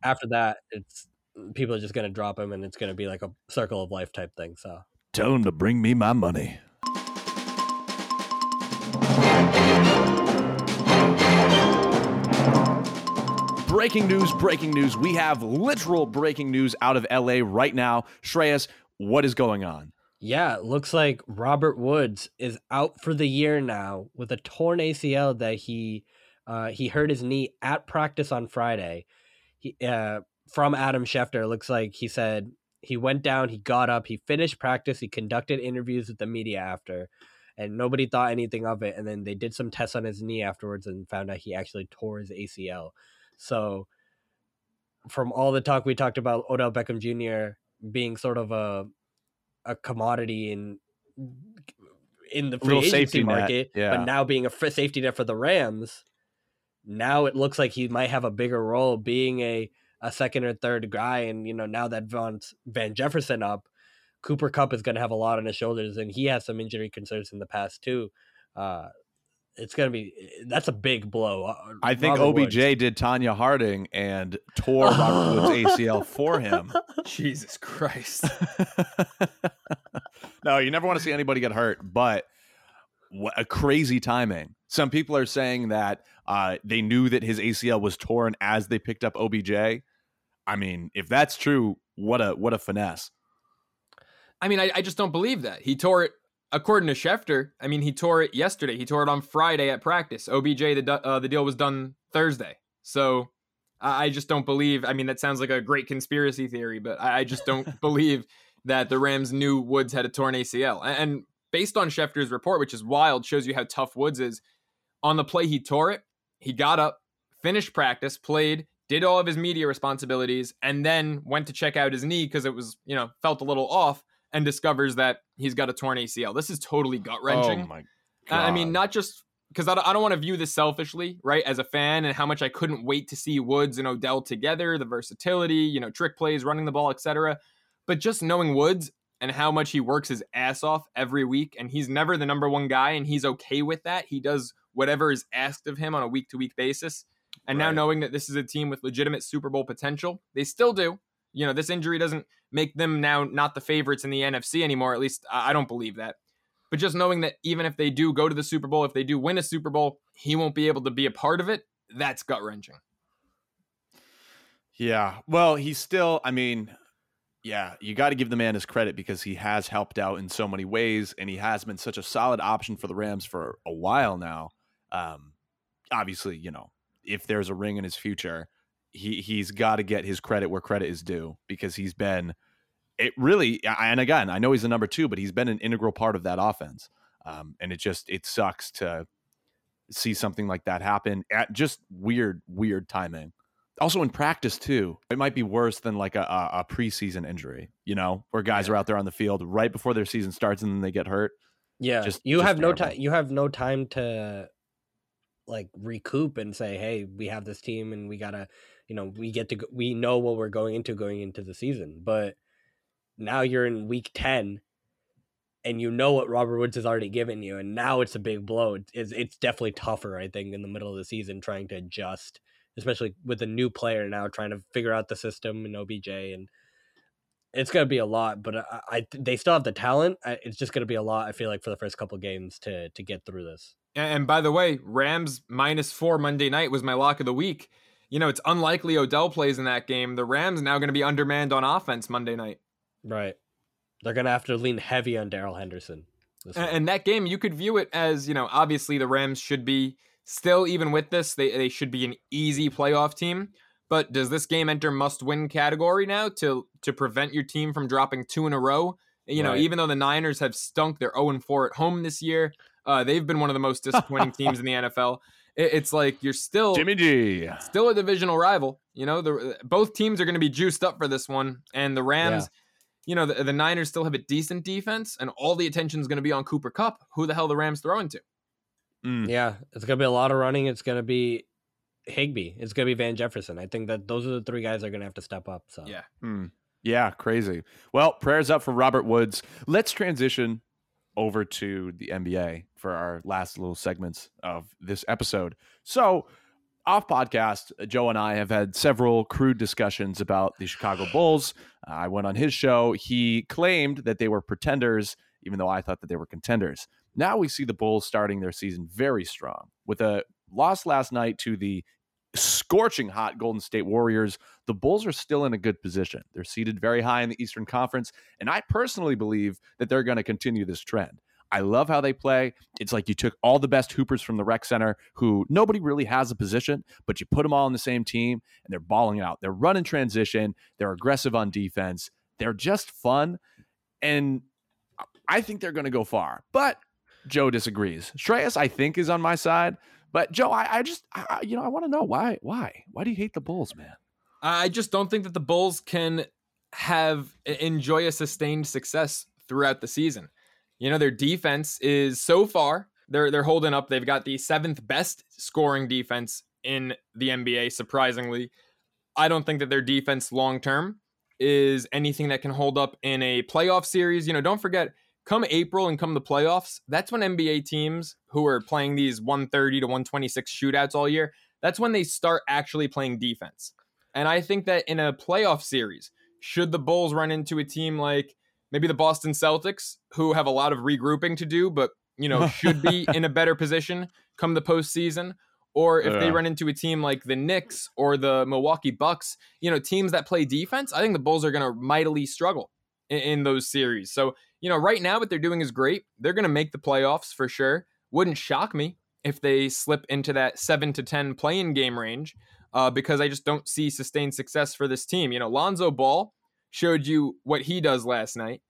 After that, it's people are just going to drop him and it's going to be like a circle of life type thing. So tell him to bring me my money. Breaking news, breaking news. We have literal breaking news out of L A right now. Shreyas, what is going on? Yeah, it looks like Robert Woods is out for the year now with a torn A C L that he uh, he hurt his knee at practice on Friday. He, uh, from Adam Schefter, it looks like he said he went down, he got up, he finished practice, he conducted interviews with the media after, and nobody thought anything of it. And then they did some tests on his knee afterwards and found out he actually tore his A C L. So from all the talk we talked about Odell Beckham Junior being sort of a a commodity in in the free agency market, yeah. but now being a free safety net for the Rams, now it looks like he might have a bigger role being a, a second or third guy. And, you know, now that Von, Van Jefferson up, Cooper Kupp is going to have a lot on his shoulders, and he has some injury concerns in the past too. Uh, it's going to be, that's a big blow. I think Robert O B J Woods did Tanya Harding and tore Robert Woods' A C L for him. Jesus Christ. No, you never want to see anybody get hurt, but what a crazy timing. Some people are saying that uh, they knew that his A C L was torn as they picked up O B J. I mean, if that's true, what a, what a finesse. I mean, I, I just don't believe that. He tore it. According to Schefter, I mean, he tore it yesterday. He tore it on Friday at practice. O B J, the uh, the deal was done Thursday. So uh, I just don't believe. I mean, that sounds like a great conspiracy theory, but I, I just don't believe that the Rams knew Woods had a torn A C L. And, and based on Schefter's report, which is wild, shows you how tough Woods is. On the play he tore it, he got up, finished practice, played, did all of his media responsibilities, and then went to check out his knee because it was, you know, felt a little off, and discovers that he's got a torn A C L. This is totally gut-wrenching. Oh my God. I mean, not just because I don't want to view this selfishly, right, as a fan, and how much I couldn't wait to see Woods and Odell together, the versatility, you know, trick plays, running the ball, et cetera. But just knowing Woods and how much he works his ass off every week, and he's never the number one guy, and he's okay with that. He does whatever is asked of him on a week-to-week basis. And right now knowing that this is a team with legitimate Super Bowl potential, they still do. You know, this injury doesn't make them now not the favorites in the N F C anymore. At least I don't believe that. But just knowing that even if they do go to the Super Bowl, if they do win a Super Bowl, he won't be able to be a part of it. That's gut-wrenching. Yeah. Well, he's still, I mean, yeah, you got to give the man his credit because he has helped out in so many ways, and he has been such a solid option for the Rams for a while now. Um, obviously, you know, if there's a ring in his future, He he's got to get his credit where credit is due, because he's been it really. And again, I know he's the number two, but he's been an integral part of that offense. Um, and it just it sucks to see something like that happen at just weird, weird timing. Also in practice, too, it might be worse than like a, a, a preseason injury, you know, where guys yeah. are out there on the field right before their season starts and then they get hurt. Yeah, just, you just have terrible. no time. You have no time to like recoup and say, hey, we have this team and we got to. You know, we get to go, we know what we're going into going into the season, but now you're in week ten and you know what Robert Woods has already given you. And now it's a big blow. It's, it's definitely tougher, I think, in the middle of the season trying to adjust, especially with a new player now trying to figure out the system and O B J. And it's going to be a lot, but I, I they still have the talent. I, it's just going to be a lot, I feel like, for the first couple of games to to get through this. And by the way, Rams minus four Monday night was my lock of the week. You know, it's unlikely Odell plays in that game. The Rams now going to be undermanned on offense Monday night. Right. They're going to have to lean heavy on Darrell Henderson. And, and that game, you could view it as, you know, obviously the Rams should be still, even with this, they, they should be an easy playoff team. But does this game enter must-win category now to, to prevent your team from dropping two in a row? You right. know, even though the Niners have stunk, they're oh and four at home this year. Uh, they've been one of the most disappointing teams in the N F L. it, it's like you're still Jimmy G, still a divisional rival. You know, the both teams are going to be juiced up for this one, and the Rams. Yeah. You know, the, the Niners still have a decent defense, and all the attention is going to be on Cooper Kupp. Who the hell the Rams throwing to? Mm. Yeah, it's going to be a lot of running. It's going to be Higbee. It's going to be Van Jefferson. I think that those are the three guys that are going to have to step up. So yeah, mm. yeah, crazy. Well, prayers up for Robert Woods. Let's transition over to the N B A for our last little segments of this episode. So off podcast, Joe and I have had several crude discussions about the Chicago Bulls. Uh, I went on his show. He claimed that they were pretenders, even though I thought that they were contenders. Now we see the Bulls starting their season very strong with a loss last night to the scorching hot Golden State Warriors. The Bulls are still in a good position. They're seated very high in the Eastern Conference, and I personally believe that they're going to continue this trend. I love how they play. It's like you took all the best hoopers from the rec center who nobody really has a position, but you put them all on the same team and they're balling out. They're running transition. They're aggressive on defense. They're just fun. And I think they're going to go far, but Joe disagrees. Shreyas, I think, is on my side, but Joe, I, I just, I, you know, I want to know why, why, why do you hate the Bulls, man? I just don't think that the Bulls can have enjoy a sustained success throughout the season. You know, their defense is so far, they're they're holding up. They've got the seventh best scoring defense in the N B A, surprisingly. I don't think that their defense long-term is anything that can hold up in a playoff series. You know, don't forget, come April and come the playoffs, that's when N B A teams who are playing these one thirty to one twenty-six shootouts all year, that's when they start actually playing defense. And I think that in a playoff series, should the Bulls run into a team like maybe the Boston Celtics, who have a lot of regrouping to do, but, you know, should be in a better position come the postseason. Or if yeah. they run into a team like the Knicks or the Milwaukee Bucks, you know, teams that play defense, I think the Bulls are going to mightily struggle in, in those series. So, you know, right now what they're doing is great. They're going to make the playoffs for sure. Wouldn't shock me if they slip into that seven to ten play-in game range uh, because I just don't see sustained success for this team. You know, Lonzo Ball showed you what he does last night.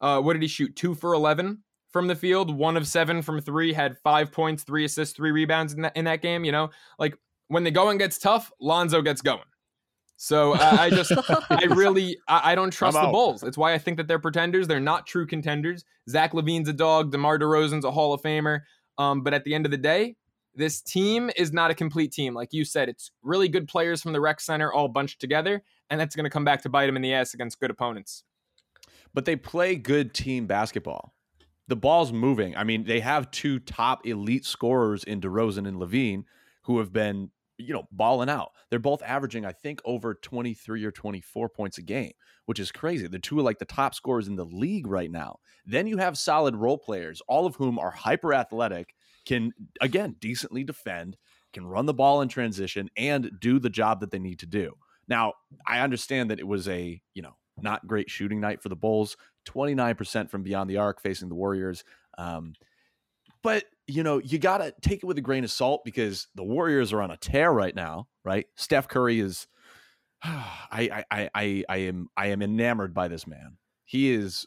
Uh, what did he shoot? two for eleven from the field, one of seven from three, had five points, three assists, three rebounds in that, in that game. You know, like when the going gets tough, Lonzo gets going. So uh, I just, I really, I, I don't trust I'm the out. Bulls. It's why I think that they're pretenders. They're not true contenders. Zach LaVine's a dog. DeMar DeRozan's a Hall of Famer. Um, but at the end of the day, this team is not a complete team. Like you said, it's really good players from the rec center all bunched together, and that's going to come back to bite them in the ass against good opponents. But they play good team basketball. The ball's moving. I mean, they have two top elite scorers in DeRozan and LaVine who have been, you know, balling out. They're both averaging, I think, over twenty-three or twenty-four points a game, which is crazy. The two are like the top scorers in the league right now. Then you have solid role players, all of whom are hyper athletic, can, again, decently defend, can run the ball in transition, and do the job that they need to do. Now, I understand that it was a, you know, not great shooting night for the Bulls, twenty-nine percent from beyond the arc facing the Warriors. Um, but, you know, you got to take it with a grain of salt because the Warriors are on a tear right now, right? Steph Curry is, I, I, I, I am, I am enamored by this man. He is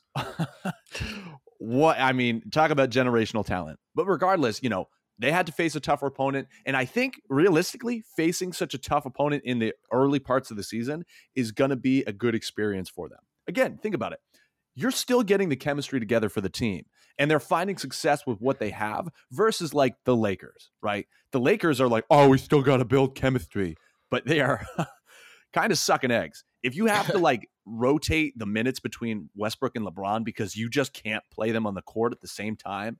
what, I mean, talk about generational talent, but regardless, you know, they had to face a tougher opponent. And I think realistically facing such a tough opponent in the early parts of the season is going to be a good experience for them. Again, think about it. You're still getting the chemistry together for the team and they're finding success with what they have versus like the Lakers, right? The Lakers are like, oh, we still got to build chemistry, but they are kind of sucking eggs. If you have to like rotate the minutes between Westbrook and LeBron because you just can't play them on the court at the same time,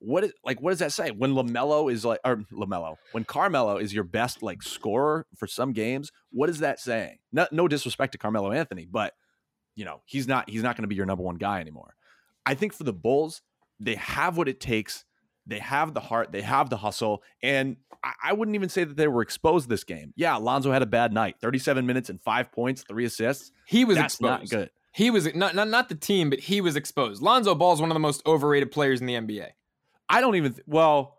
What is like? What does that say? When LaMelo is like, or LaMelo, when Carmelo is your best like scorer for some games, what is that saying? No, no disrespect to Carmelo Anthony, but you know he's not he's not going to be your number one guy anymore. I think for the Bulls, they have what it takes. They have the heart. They have the hustle. And I, I wouldn't even say that they were exposed this game. Yeah, Lonzo had a bad night. thirty-seven minutes and five points, three assists. He was That's exposed. Not good. He was not not not the team, but he was exposed. Lonzo Ball is one of the most overrated players in the N B A. I don't even, th- well,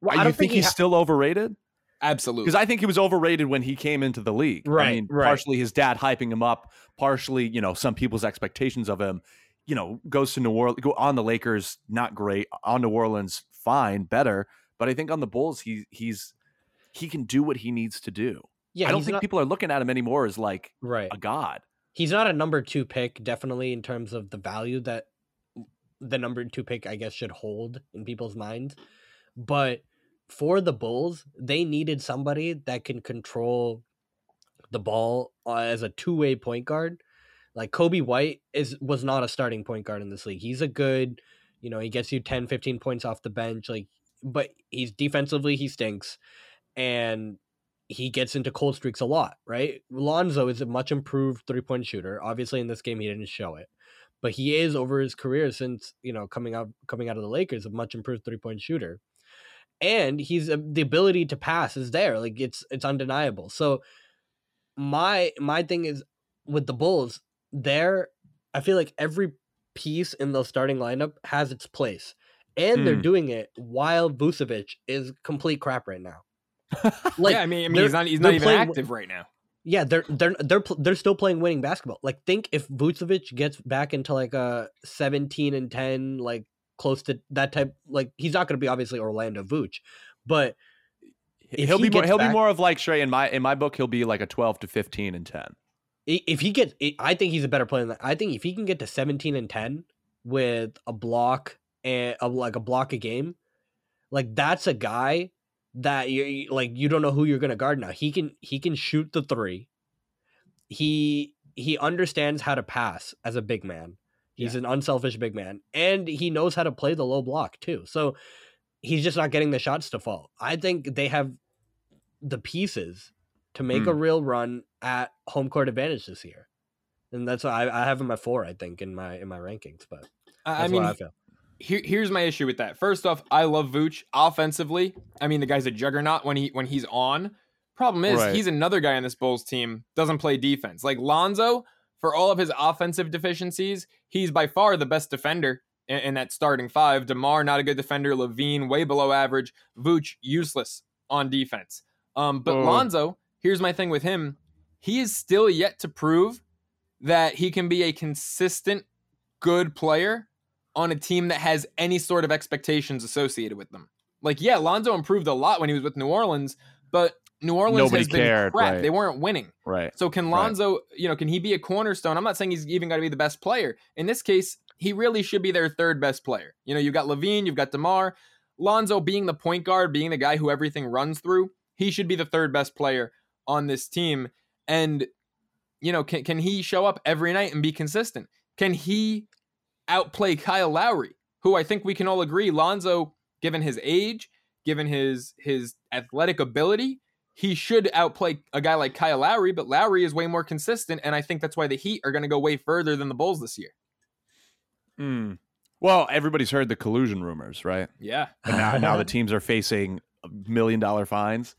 well, you think, think he's ha- still overrated? Absolutely. Because I think he was overrated when he came into the league. Right, I mean, right. Partially his dad hyping him up, partially, you know, some people's expectations of him, you know, goes to New Orleans, go on the Lakers, not great, on New Orleans, fine, better. But I think on the Bulls, he he's he can do what he needs to do. Yeah, I don't think not, people are looking at him anymore as like right. a god. He's not a number two pick, definitely, in terms of the value that the number two pick, I guess, should hold in people's minds. But for the Bulls, they needed somebody that can control the ball as a two-way point guard. Like Kobe White is was not a starting point guard in this league. He's a good, you know, he gets you ten, fifteen points off the bench. Like, but he's defensively, he stinks. And he gets into cold streaks a lot, right? Lonzo is a much improved three-point shooter. Obviously, in this game, he didn't show it. But he is, over his career since, you know, coming out coming out of the Lakers, a much improved three-point shooter. And he's the ability to pass is there. Like, it's it's undeniable. So my my thing is with the Bulls, there, I feel like every piece in the starting lineup has its place. And mm. they're doing it while Vucevic is complete crap right now. Like, yeah, I mean, I mean he's not he's not even playing, active right now. Yeah, they're they're they're they're still playing winning basketball. Like, think if Vucevic gets back into like a seventeen and ten, like close to that type, like he's not going to be obviously Orlando Vooch, but he'll he be more, he'll back, be more of like Shrey in my in my book. He'll be like a twelve to fifteen and ten. If he gets, I think he's a better player than that. I think if he can get to seventeen and ten with a block and a, like a block a game, like that's a guy that you like you don't know who you're going to guard now. He can he can shoot the three. He he understands how to pass as a big man. He's yeah. an unselfish big man, and he knows how to play the low block too. So he's just not getting the shots to fall. I think they have the pieces to make mm. a real run at home court advantage this year, and that's why I, I have him at four. I think in my in my rankings, but that's I mean. I feel. Here, here's my issue with that. First off, I love Vooch offensively. I mean, the guy's a juggernaut when he when he's on. Problem is, right. he's another guy on this Bulls team doesn't play defense. Like Lonzo, for all of his offensive deficiencies, he's by far the best defender in, in that starting five. DeMar, not a good defender. Levine, way below average. Vooch, useless on defense. Um, but oh. Lonzo, here's my thing with him. He is still yet to prove that he can be a consistent, good player on a team that has any sort of expectations associated with them. Like, yeah, Lonzo improved a lot when he was with New Orleans, but New Orleans Nobody has cared, been crap. Right. They weren't winning. Right. So can Lonzo, right. you know, can he be a cornerstone? I'm not saying he's even got to be the best player. In this case, he really should be their third best player. You know, you've got Levine, you've got DeMar. Lonzo being the point guard, being the guy who everything runs through, he should be the third best player on this team. And, you know, can, can he show up every night and be consistent? Can he outplay Kyle Lowry, who I think we can all agree Lonzo, given his age, given his his athletic ability, he should outplay a guy like Kyle Lowry, but Lowry is way more consistent, and I think that's why the Heat are going to go way further than the Bulls this year. Mm. Well, everybody's heard the collusion rumors, right? Yeah. But now, now the teams are facing million dollar fines.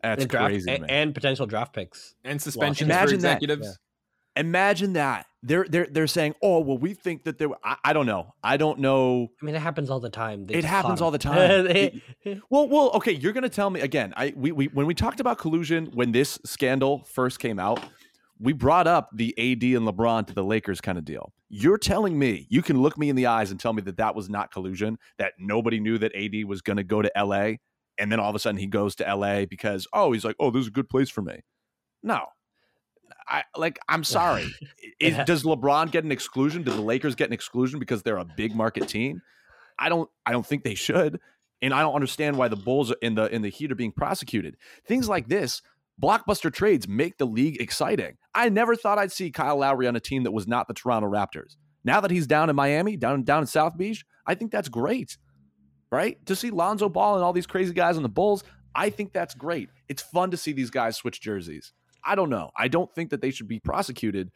That's and draft, crazy, man. And potential draft picks. And suspensions Imagine for executives. That. Yeah. Imagine that. They're they're they're saying, oh well, we think that there. I, I don't know. I don't know. I mean, it happens all the time. They it happens all the time. it, well, well, okay. You're gonna tell me again. I we we when we talked about collusion when this scandal first came out, we brought up the A D and LeBron to the Lakers kind of deal. You're telling me you can look me in the eyes and tell me that that was not collusion. That nobody knew that A D was gonna go to L A, and then all of a sudden he goes to L A because oh he's like oh this is a good place for me. No. I like. I'm sorry. Is, yeah. Does LeBron get an exclusion? Do the Lakers get an exclusion because they're a big market team? I don't. I don't think they should, and I don't understand why the Bulls in the in the Heat are being prosecuted. Things like this, blockbuster trades make the league exciting. I never thought I'd see Kyle Lowry on a team that was not the Toronto Raptors. Now that he's down in Miami, down down in South Beach, I think that's great, right? To see Lonzo Ball and all these crazy guys on the Bulls, I think that's great. It's fun to see these guys switch jerseys. I don't know. I don't think that they should be prosecuted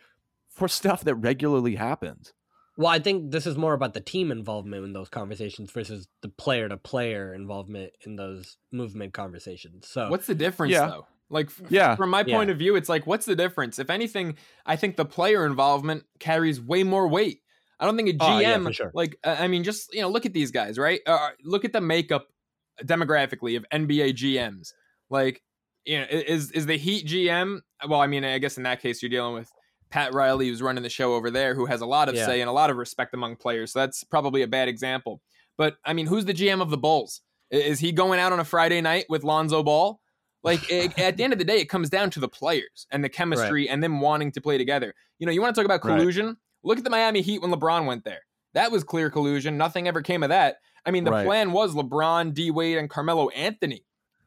for stuff that regularly happens. Well, I think this is more about the team involvement in those conversations versus the player-to-player involvement in those movement conversations. So, what's the difference, yeah. though? Like, yeah. from my point yeah. of view, it's like, what's the difference? If anything, I think the player involvement carries way more weight. I don't think a G M, oh, yeah, for sure. like, I mean, just, you know, look at these guys, right? Uh, look at the makeup demographically of N B A G Ms. Like, you know, is is the Heat G M? Well, I mean, I guess in that case you're dealing with Pat Riley, who's running the show over there, who has a lot of yeah. say and a lot of respect among players. So that's probably a bad example. But I mean, who's the G M of the Bulls? Is he going out on a Friday night with Lonzo Ball? Like, it, at the end of the day, it comes down to the players and the chemistry right. and them wanting to play together. You know, you want to talk about collusion? Right. Look at the Miami Heat when LeBron went there. That was clear collusion. Nothing ever came of that. I mean, the right. plan was LeBron, D. Wade, and Carmelo Anthony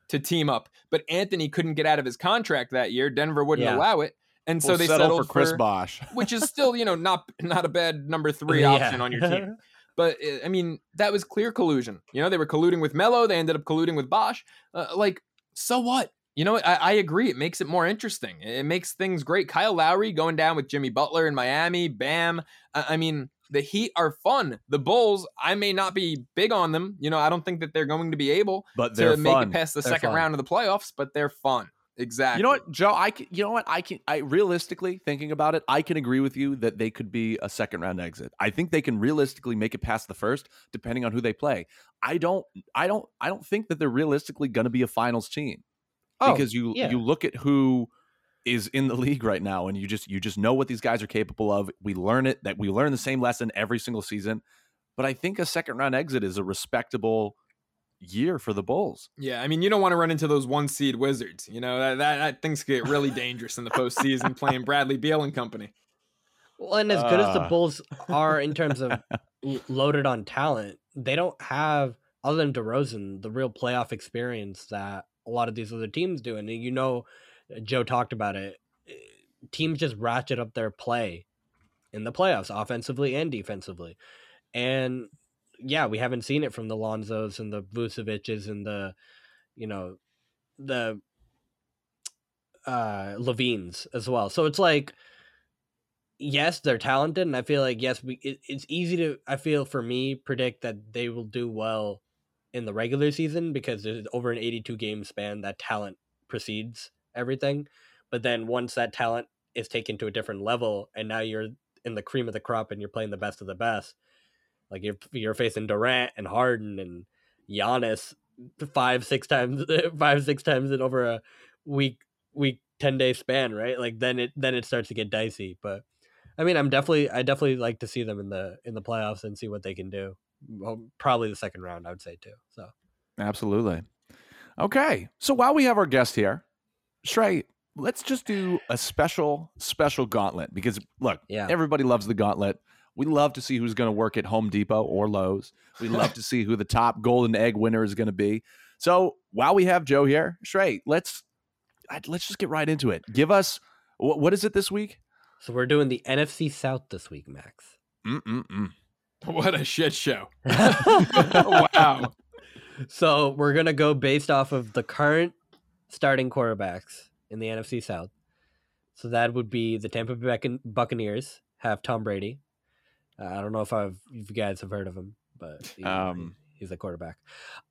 to team up. But Anthony couldn't get out of his contract that year. Denver wouldn't yeah. allow it. And so we'll they settle settled for Chris for, Bosh, which is still, you know, not not a bad number three yeah. option on your team. But, I mean, that was clear collusion. You know, they were colluding with Melo. They ended up colluding with Bosh. Uh, like, so what? You know, I, I agree. It makes it more interesting. It makes things great. Kyle Lowry going down with Jimmy Butler in Miami. Bam. I, I mean, the Heat are fun. The Bulls, I may not be big on them. You know, I don't think that they're going to be able but to make fun. it past the they're second fun. round of the playoffs, but they're fun. Exactly. You know what, Joe? I can, you know what? I can. I realistically thinking about it, I can agree with you that they could be a second round exit. I think they can realistically make it past the first, depending on who they play. I don't. I don't. I don't think that they're realistically going to be a finals team, oh, because you yeah. you look at who is in the league right now, and you just you just know what these guys are capable of. We learn it that we learn the same lesson every single season, but I think a second round exit is a respectable year for the Bulls. Yeah, I mean, you don't want to run into those one seed Wizards. You know, that, that, that things get really dangerous in the postseason playing Bradley Beal and company. Well, and as good uh. as the Bulls are in terms of loaded on talent, they don't have, other than DeRozan, the real playoff experience that a lot of these other teams do. And you know, Joe talked about it. Teams just ratchet up their play in the playoffs, offensively and defensively, and yeah, we haven't seen it from the Lonzos and the Vucevic's and the, you know, the uh, Levines as well. So it's like, yes, they're talented. And I feel like, yes, we it, it's easy to, I feel for me, predict that they will do well in the regular season because there's over an eighty-two game span that talent precedes everything. But then once that talent is taken to a different level and now you're in the cream of the crop and you're playing the best of the best, like you're, you're facing Durant and Harden and Giannis five, six times, five, six times in over a week, week, ten day span, right? Like then it, then it starts to get dicey. But I mean, I'm definitely, I definitely like to see them in the, in the playoffs and see what they can do. Well, probably the second round, I would say too. So. Absolutely. Okay. So while we have our guest here, Shrey, let's just do a special, special gauntlet because look, yeah. everybody loves the gauntlet. We love to see who's going to work at Home Depot or Lowe's. We love to see who the top golden egg winner is going to be. So while we have Joe here, Shrey, let's let's just get right into it. Give us, what, what is it this week? So we're doing the N F C South this week, Max. Mm-mm-mm. What a shit show. Wow. So we're going to go based off of the current starting quarterbacks in the N F C South. So that would be the Tampa Bay Buccaneers have Tom Brady. I don't know if I've if you guys have heard of him, but he, um, he's the quarterback.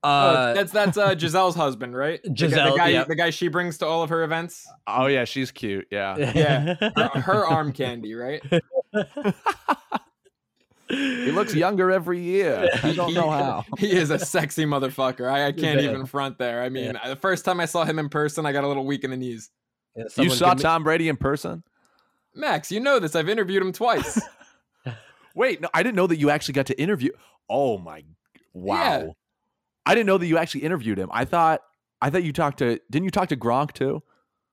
Uh, oh, that's that's uh, Giselle's husband, right? Giselle, the guy, yep. the guy she brings to all of her events. Oh yeah, she's cute. Yeah, yeah. Her, her arm candy, right? He looks younger every year. I don't know how. He is a sexy motherfucker. I, I can't even front there. I mean, yeah. the first time I saw him in person, I got a little weak in the knees. Yeah, you saw Tom me- Brady in person, Max? You know this. I've interviewed him twice. Wait, no, I didn't know that you actually got to interview. Oh my, wow! Yeah. I didn't know that you actually interviewed him. I thought, I thought you talked to. Didn't you talk to Gronk too?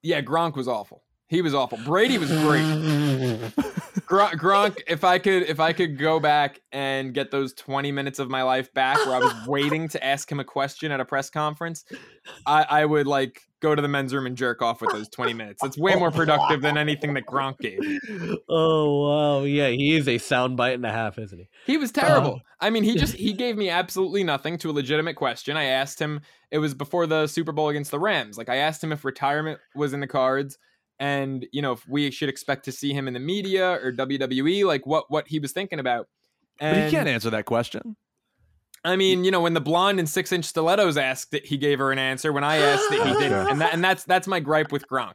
Yeah, Gronk was awful. He was awful. Brady was great. Gronk, Gronk, if I could, if I could go back and get those twenty minutes of my life back, where I was waiting to ask him a question at a press conference, I, I would like go to the men's room and jerk off with those twenty minutes. It's way more productive than anything that Gronk gave. Oh wow, yeah, he is a soundbite and a half, isn't he? He was terrible. Um, I mean, he just he gave me absolutely nothing to a legitimate question. I asked him. It was before the Super Bowl against the Rams. Like I asked him if retirement was in the cards. And, you know, if we should expect to see him in the media or W W E, like what, what he was thinking about. And, but he can't answer that question. I mean, you know, when the blonde in six inch stilettos asked it, he gave her an answer. When I asked it, he didn't. And that, and that's that's my gripe with Gronk.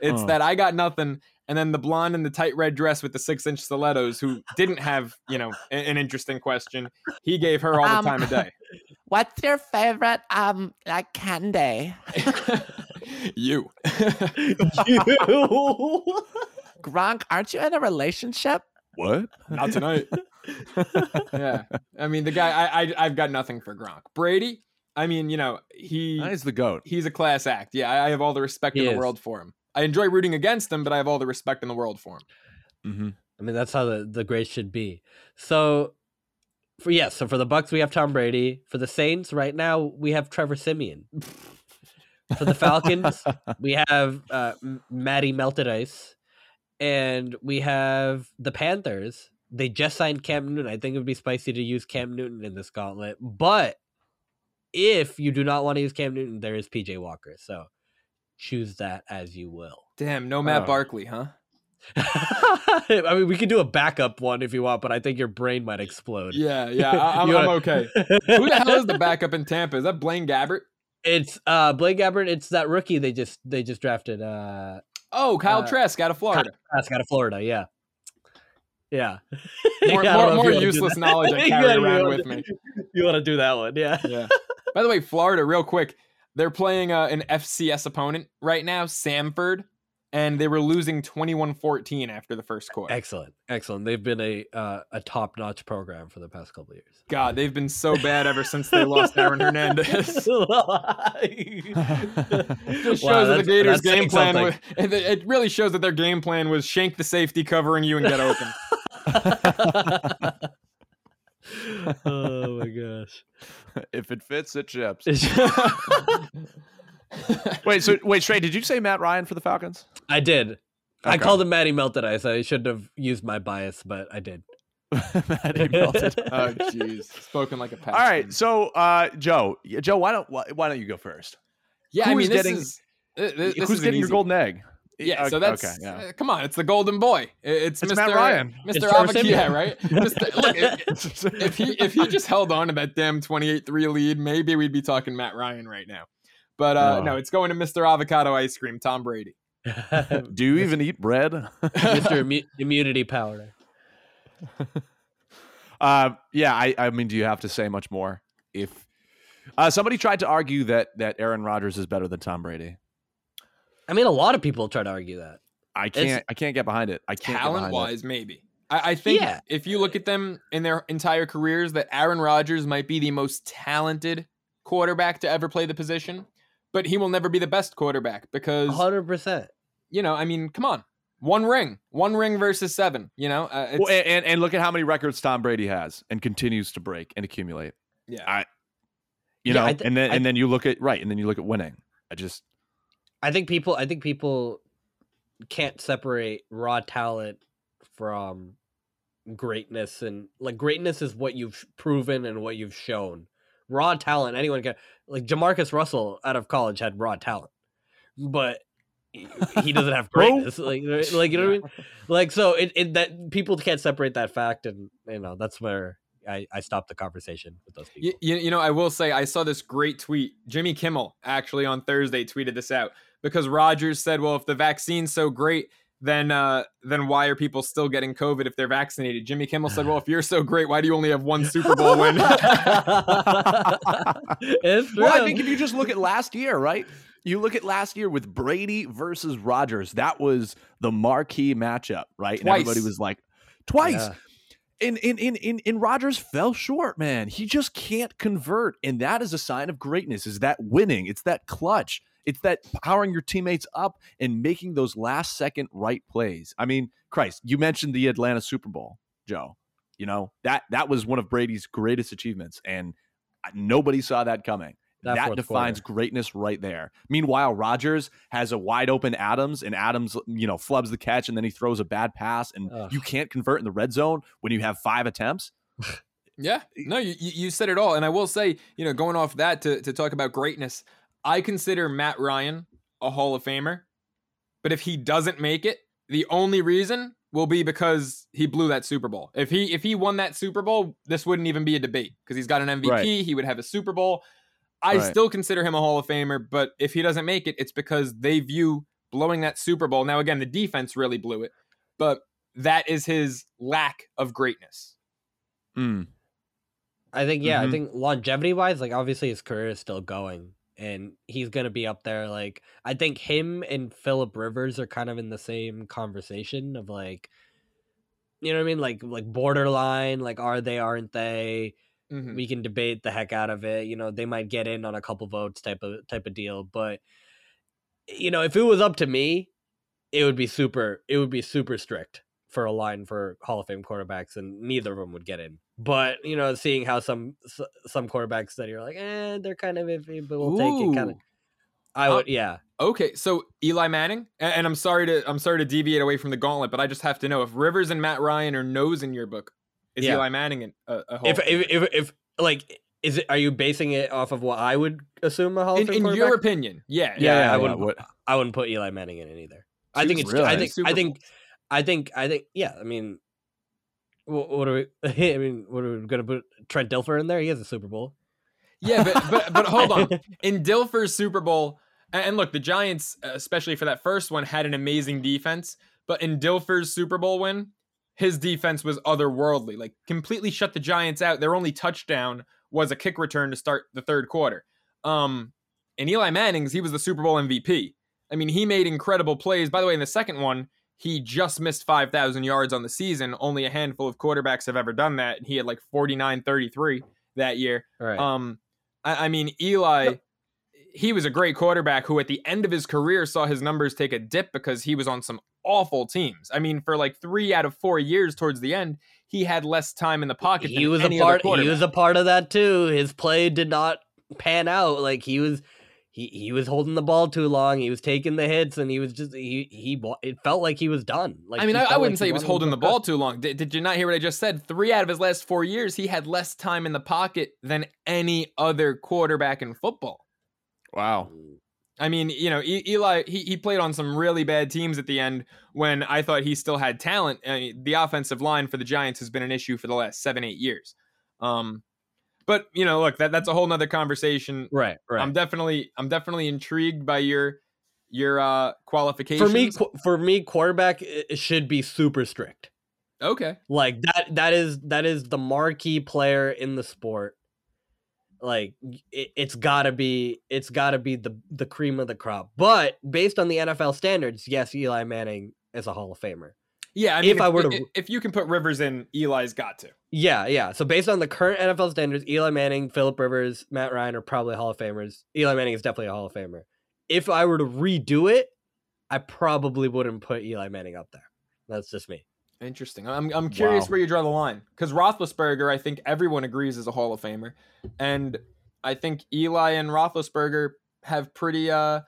It's oh. that I got nothing. And then the blonde in the tight red dress with the six inch stilettos who didn't have, you know, an, an interesting question. He gave her all the um, time of day. What's your favorite, um, like candy? You. You. Gronk, aren't you in a relationship? What? Not tonight. Yeah. I mean, the guy, I, I, I've got nothing for Gronk. Brady, I mean, you know, he he's the GOAT. He's a class act. Yeah, I, I have all the respect he in the is. world for him. I enjoy rooting against him, but I have all the respect in the world for him. Mm-hmm. I mean, that's how the, the grades should be. So, for yes, yeah, so for the Bucks, we have Tom Brady. For the Saints, right now, we have Trevor Siemian. For the Falcons, we have uh, Matty Melted Ice. And we have the Panthers. They just signed Cam Newton. I think it would be spicy to use Cam Newton in this gauntlet. But if you do not want to use Cam Newton, there is P J Walker. So choose that as you will. Damn, no Matt oh. Barkley, huh? I mean, we could do a backup one if you want, but I think your brain might explode. Yeah, yeah, I, I'm, I'm okay. Who the hell is the backup in Tampa? Is that Blaine Gabbert? It's uh, Blaine Gabbert. It's that rookie they just they just drafted. Uh, oh, Kyle uh, Trask out of Florida. Kyle Trask out of Florida, yeah. Yeah, more, yeah, more, more useless knowledge I carry around with me. You want to do that one, yeah. yeah. By the way, Florida, real quick, they're playing uh, an F C S opponent right now, Samford, and they were losing twenty-one fourteen after the first quarter. Excellent, excellent. They've been a uh, a top-notch program for the past couple of years. God, they've been so bad ever since they lost Aaron Hernandez. Just shows wow, that the Gators' game plan was, it really shows that their game plan was shank the safety covering you and get open. Oh my gosh, if it fits it chips. wait so wait Trey, did you say Matt Ryan for the Falcons? I did. Okay. I called him Matty Melted Ice. I shouldn't have used my bias, but I did. Matty Melted. Oh jeez, spoken like a pastor. All right, so uh Joe Joe why don't why, why don't you go first? Yeah, who I mean this getting, is this who's is getting your golden egg? Yeah, so that's okay, yeah. Uh, come on, it's the golden boy. It's, it's Mister Matt Ryan, Mister Avocado, yeah, right? Mister Look, if, if he if he just held on to that damn twenty-eight three lead, maybe we'd be talking Matt Ryan right now. But uh, oh. no, it's going to Mister Avocado Ice Cream, Tom Brady. Do you even eat bread, Mister Immu- Immunity Powder? uh, yeah, I, I mean, do you have to say much more? If uh, somebody tried to argue that that Aaron Rodgers is better than Tom Brady. I mean, a lot of people try to argue that. I can't. It's, I can't get behind it. I can't. Talent-wise, maybe. I, I think yeah. if you look at them in their entire careers, that Aaron Rodgers might be the most talented quarterback to ever play the position, but he will never be the best quarterback because one hundred percent. You know, I mean, come on, one ring, one ring versus seven. You know, uh, it's, well, and and look at how many records Tom Brady has and continues to break and accumulate. Yeah, I, you yeah, know, I th- and then I, and then you look at right, and then you look at winning. I just. I think people I think people can't separate raw talent from greatness, and like greatness is what you've proven and what you've shown. Raw talent, anyone can, like Jamarcus Russell out of college had raw talent, but he doesn't have greatness. like, like you know what I mean? Like so it, it that people can't separate that fact, and you know, that's where I, I stopped the conversation with those people. You, you know, I will say I saw this great tweet. Jimmy Kimmel actually on Thursday tweeted this out because Rodgers said, well, if the vaccine's so great, then uh, then why are people still getting COVID if they're vaccinated? Jimmy Kimmel said, well, if you're so great, why do you only have one Super Bowl win? It's true. Well, I think if you just look at last year, right? You look at last year with Brady versus Rodgers. That was the marquee matchup, right? Twice. And everybody was like, twice. Yeah. And, and, and, and, and Rodgers fell short, man. He just can't convert. And that is a sign of greatness, is that winning. It's that clutch. It's that powering your teammates up and making those last-second right plays. I mean, Christ, you mentioned the Atlanta Super Bowl, Joe. You know, that that was one of Brady's greatest achievements, and nobody saw that coming. That, that defines quarter. Greatness right there. Meanwhile, Rodgers has a wide open Adams, and Adams, you know, flubs the catch, and then he throws a bad pass, and Ugh. you can't convert in the red zone when you have five attempts. Yeah, no, you you said it all. And I will say, you know, going off that to, to talk about greatness, I consider Matt Ryan a Hall of Famer, but if he doesn't make it, the only reason will be because he blew that Super Bowl. If he if he won that Super Bowl, this wouldn't even be a debate because he's got an M V P. Right. He would have a Super Bowl. I right. still consider him a Hall of Famer, but if he doesn't make it, it's because they view blowing that Super Bowl. Now, again, the defense really blew it, but that is his lack of greatness. Mm. I think, yeah, mm-hmm. I think longevity-wise, like obviously his career is still going, and he's going to be up there. Like I think him and Phillip Rivers are kind of in the same conversation of like, you know what I mean? Like, like borderline, like are they, aren't they? Mm-hmm. We can debate the heck out of it. You know, they might get in on a couple votes type of type of deal. But, you know, if it was up to me, it would be super it would be super strict for a line for Hall of Fame quarterbacks, and neither of them would get in. But, you know, seeing how some some quarterbacks that you're like, eh, they're kind of iffy, but we'll Ooh. take it. Kind of, I would, um, yeah. Okay, so Eli Manning, and, and I'm sorry to I'm sorry to deviate away from the gauntlet, but I just have to know if Rivers and Matt Ryan are no's in your book. Is yeah. Eli Manning in a, a Hall if, of Fame? If, if, if, like, is it? Are you basing it off of what I would assume a Hall of Fame? In, in your opinion, yeah, yeah, yeah, yeah I wouldn't. Yeah, what, I wouldn't put Eli Manning in it either. I think it's. Really? I think. Super I think. Cool. I think. I think. Yeah. I mean, what, what are we? I mean, what are we going to put Trent Dilfer in there? He has a Super Bowl. Yeah, but but, but hold on. In Dilfer's Super Bowl, and look, the Giants, especially for that first one, had an amazing defense. But in Dilfer's Super Bowl win, his defense was otherworldly. Like, completely shut the Giants out. Their only touchdown was a kick return to start the third quarter. Um, and Eli Manning's, he was the Super Bowl M V P. I mean, he made incredible plays. By the way, in the second one, he just missed five thousand yards on the season. Only a handful of quarterbacks have ever done that. And he had like forty-nine thirty-three that year. Right. Um, I, I mean, Eli, he was a great quarterback who at the end of his career saw his numbers take a dip because he was on some awful teams. I mean, for like three out of four years towards the end, he had less time in the pocket. He than was any a part. He was a part of that too. His play did not pan out. Like he was. He, he was holding the ball too long. He was taking the hits, and he was just he he. It felt like he was done. Like I mean, I, I wouldn't like say he was holding the ball up. too long. Did, did you not hear what I just said? Three out of his last four years, he had less time in the pocket than any other quarterback in football. Wow. I mean, you know, e- Eli he he played on some really bad teams at the end when I thought he still had talent. I mean, the offensive line for the Giants has been an issue for the last seven eight years. Um. But, you know, look, that, that's a whole nother conversation. Right, right. I'm definitely I'm definitely intrigued by your your uh, qualifications. For me, for me, quarterback it should be super strict. Okay. Like that that is that is the marquee player in the sport. Like it, it's gotta be it's gotta be the, the cream of the crop. But based on the N F L standards, yes, Eli Manning is a Hall of Famer. Yeah, I mean, if, if I were to, if you can put Rivers in, Eli's got to. Yeah, yeah. So based on the current N F L standards, Eli Manning, Phillip Rivers, Matt Ryan are probably Hall of Famers. Eli Manning is definitely a Hall of Famer. If I were to redo it, I probably wouldn't put Eli Manning up there. That's just me. Interesting. I'm I'm curious wow. where you draw the line, because Roethlisberger, I think everyone agrees is a Hall of Famer, and I think Eli and Roethlisberger have pretty uh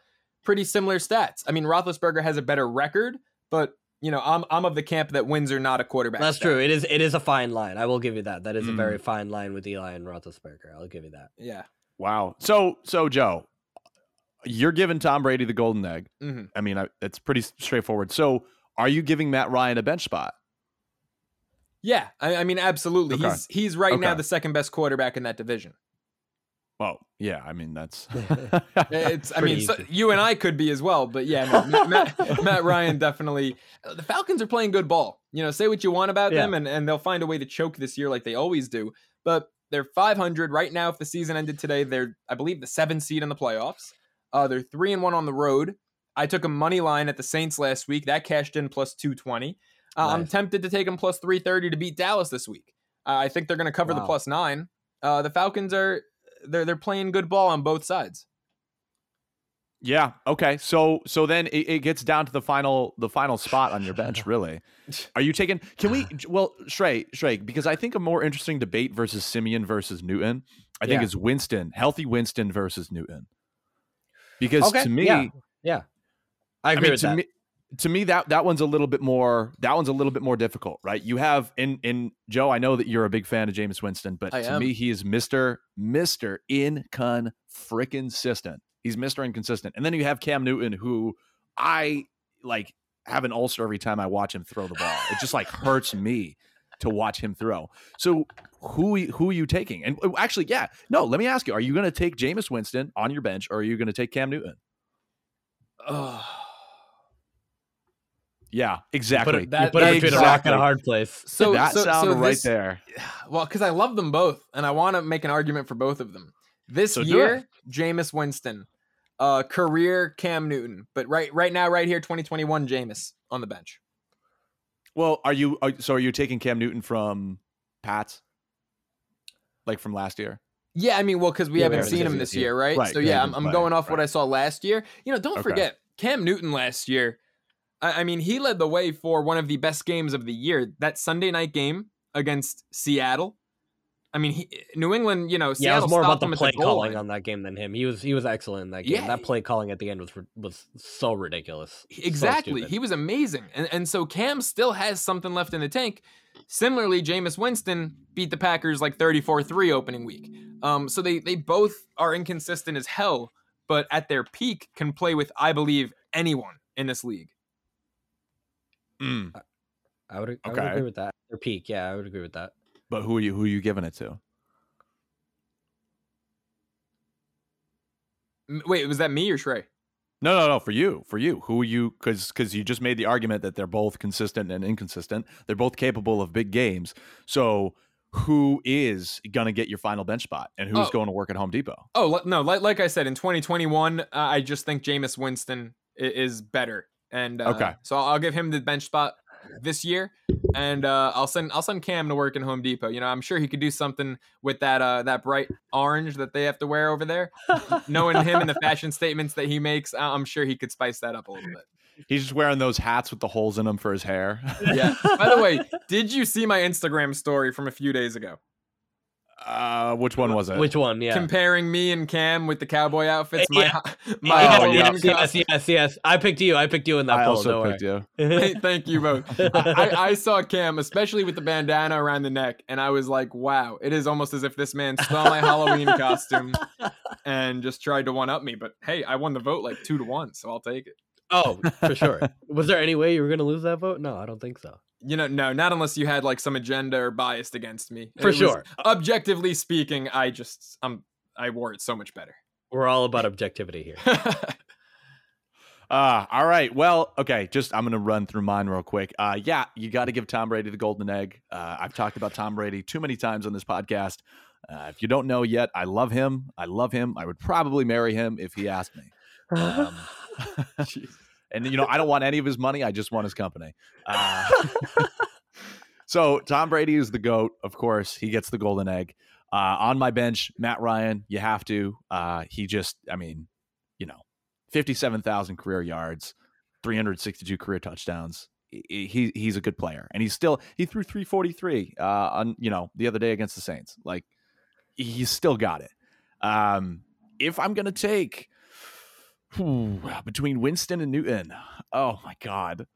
pretty similar stats. I mean, Roethlisberger has a better record, but. You know, I'm I'm of the camp that wins are not a quarterback. That's true. It is it is a fine line. I will give you that. That is mm. a very fine line with Eli and Roethlisberger. I'll give you that. Yeah. Wow. So so Joe, you're giving Tom Brady the golden egg. Mm-hmm. I mean, I, it's pretty straightforward. So, are you giving Matt Ryan a bench spot? Yeah, I, I mean, absolutely. Okay. He's he's right okay. now the second best quarterback in that division. Well, yeah, I mean, that's it's, I mean, so, you and I could be as well. But yeah, I mean, Matt, Matt Ryan, definitely the Falcons are playing good ball. You know, say what you want about yeah. them and, and they'll find a way to choke this year like they always do. But they're five hundred right now. If the season ended today, they're, I believe, the seventh seed in the playoffs. Uh, they're three and one on the road. I took a money line at the Saints last week that cashed in plus two twenty. Uh, nice. I'm tempted to take them plus three thirty to beat Dallas this week. Uh, I think they're going to cover wow. the plus nine. Uh, the Falcons are. They're they're playing good ball on both sides. Yeah. Okay. So so then it, it gets down to the final the final spot on your bench. Really, are you taking? Can we? Well, Shrey Shrey, because I think a more interesting debate versus Simeon versus Newton. I yeah. think is Winston, healthy Winston versus Newton. Because okay. to me, yeah, yeah. I agree I mean, with to that. Me, to me, that that one's a little bit more. That one's a little bit more difficult, right? You have in in Joe. I know that you're a big fan of Jameis Winston, but I to am. me, he is Mister Mister Inconsistent. He's Mister Inconsistent, and then you have Cam Newton, who I like have an ulcer every time I watch him throw the ball. It just like hurts me to watch him throw. So who who are you taking? And actually, yeah, no. Let me ask you: are you going to take Jameis Winston on your bench, or are you going to take Cam Newton? Oh. Yeah, exactly. But that, put it between a rock and a hard place. So that so, sound so right this, there. Well, because I love them both, and I want to make an argument for both of them. This so year, Jameis Winston, uh, career Cam Newton, but right, right now, right here, twenty twenty-one, Jameis on the bench. Well, are you? Are, so, are you taking Cam Newton from Pats? like from last year? Yeah, I mean, well, because we yeah, haven't we seen him this year, year right? right? So, yeah, yeah I'm, I'm going off right. what I saw last year. You know, don't okay. forget, Cam Newton last year, I, I mean, he led the way for one of the best games of the year, that Sunday night game against Seattle. I mean, he, New England, you know, Seattle yeah, it was more about the play the calling line. on that game than him. He was he was excellent in that game. Yeah. That play calling at the end was was so ridiculous. Exactly. So he was amazing. And and so Cam still has something left in the tank. Similarly, Jameis Winston beat the Packers like thirty-four three opening week. Um, so they they both are inconsistent as hell, but at their peak can play with, I believe, anyone in this league. Mm. I, I, would, I okay. would agree with that. Their peak, yeah, I would agree with that. But who are you? Who are you giving it to? Wait, was that me or Shrey? No, no, no. For you, for you. Who are you? Because because you just made the argument that they're both consistent and inconsistent. They're both capable of big games. So who is gonna get your final bench spot, and who's oh. going to work at Home Depot? Oh no, like like I said, in twenty twenty-one, uh, I just think Jameis Winston is, is better, and uh, okay. so I'll give him the bench spot this year, and uh I'll send I'll send Cam to work in Home Depot. You know, I'm sure he could do something with that uh that bright orange that they have to wear over there. Knowing him and the fashion statements that he makes, I'm sure he could spice that up a little bit. He's just wearing those hats with the holes in them for his hair. Yeah. By the way, did you see my Instagram story from a few days ago? Uh, which one was it? Which one? Yeah. Comparing me and Cam with the cowboy outfits. Yeah. My, my yes, oh, yes, yes, yes, yes. I picked you. I picked you in that I poll. I also no picked way. you. Hey, thank you both. I, I saw Cam, especially with the bandana around the neck, and I was like, wow, it is almost as if this man stole my Halloween costume and just tried to one-up me. But hey, I won the vote like two to one, so I'll take it. Oh, for sure. Was there any way you were going to lose that vote? No, I don't think so. You know, no, not unless you had like some agenda or biased against me. For it sure. Was, objectively speaking, I just, um, I wore it so much better. We're all about objectivity here. uh, all right. Well, okay. Just, I'm going to run through mine real quick. Uh, yeah, you got to give Tom Brady the golden egg. Uh, I've talked about Tom Brady too many times on this podcast. Uh, if you don't know yet, I love him. I love him. I would probably marry him if he asked me. Um, and you know, I don't want any of his money. I just want his company. Uh, so Tom Brady is the GOAT. Of course, he gets the golden egg. Uh, on my bench, Matt Ryan, you have to, uh, he just, I mean, you know, fifty-seven thousand career yards, three hundred sixty-two career touchdowns. He he's a good player, and he's still, he threw three forty-three, uh, on, you know, the other day against the Saints. Like, he's still got it. Um, if I'm going to take, Ooh, between Winston and Newton, oh my God.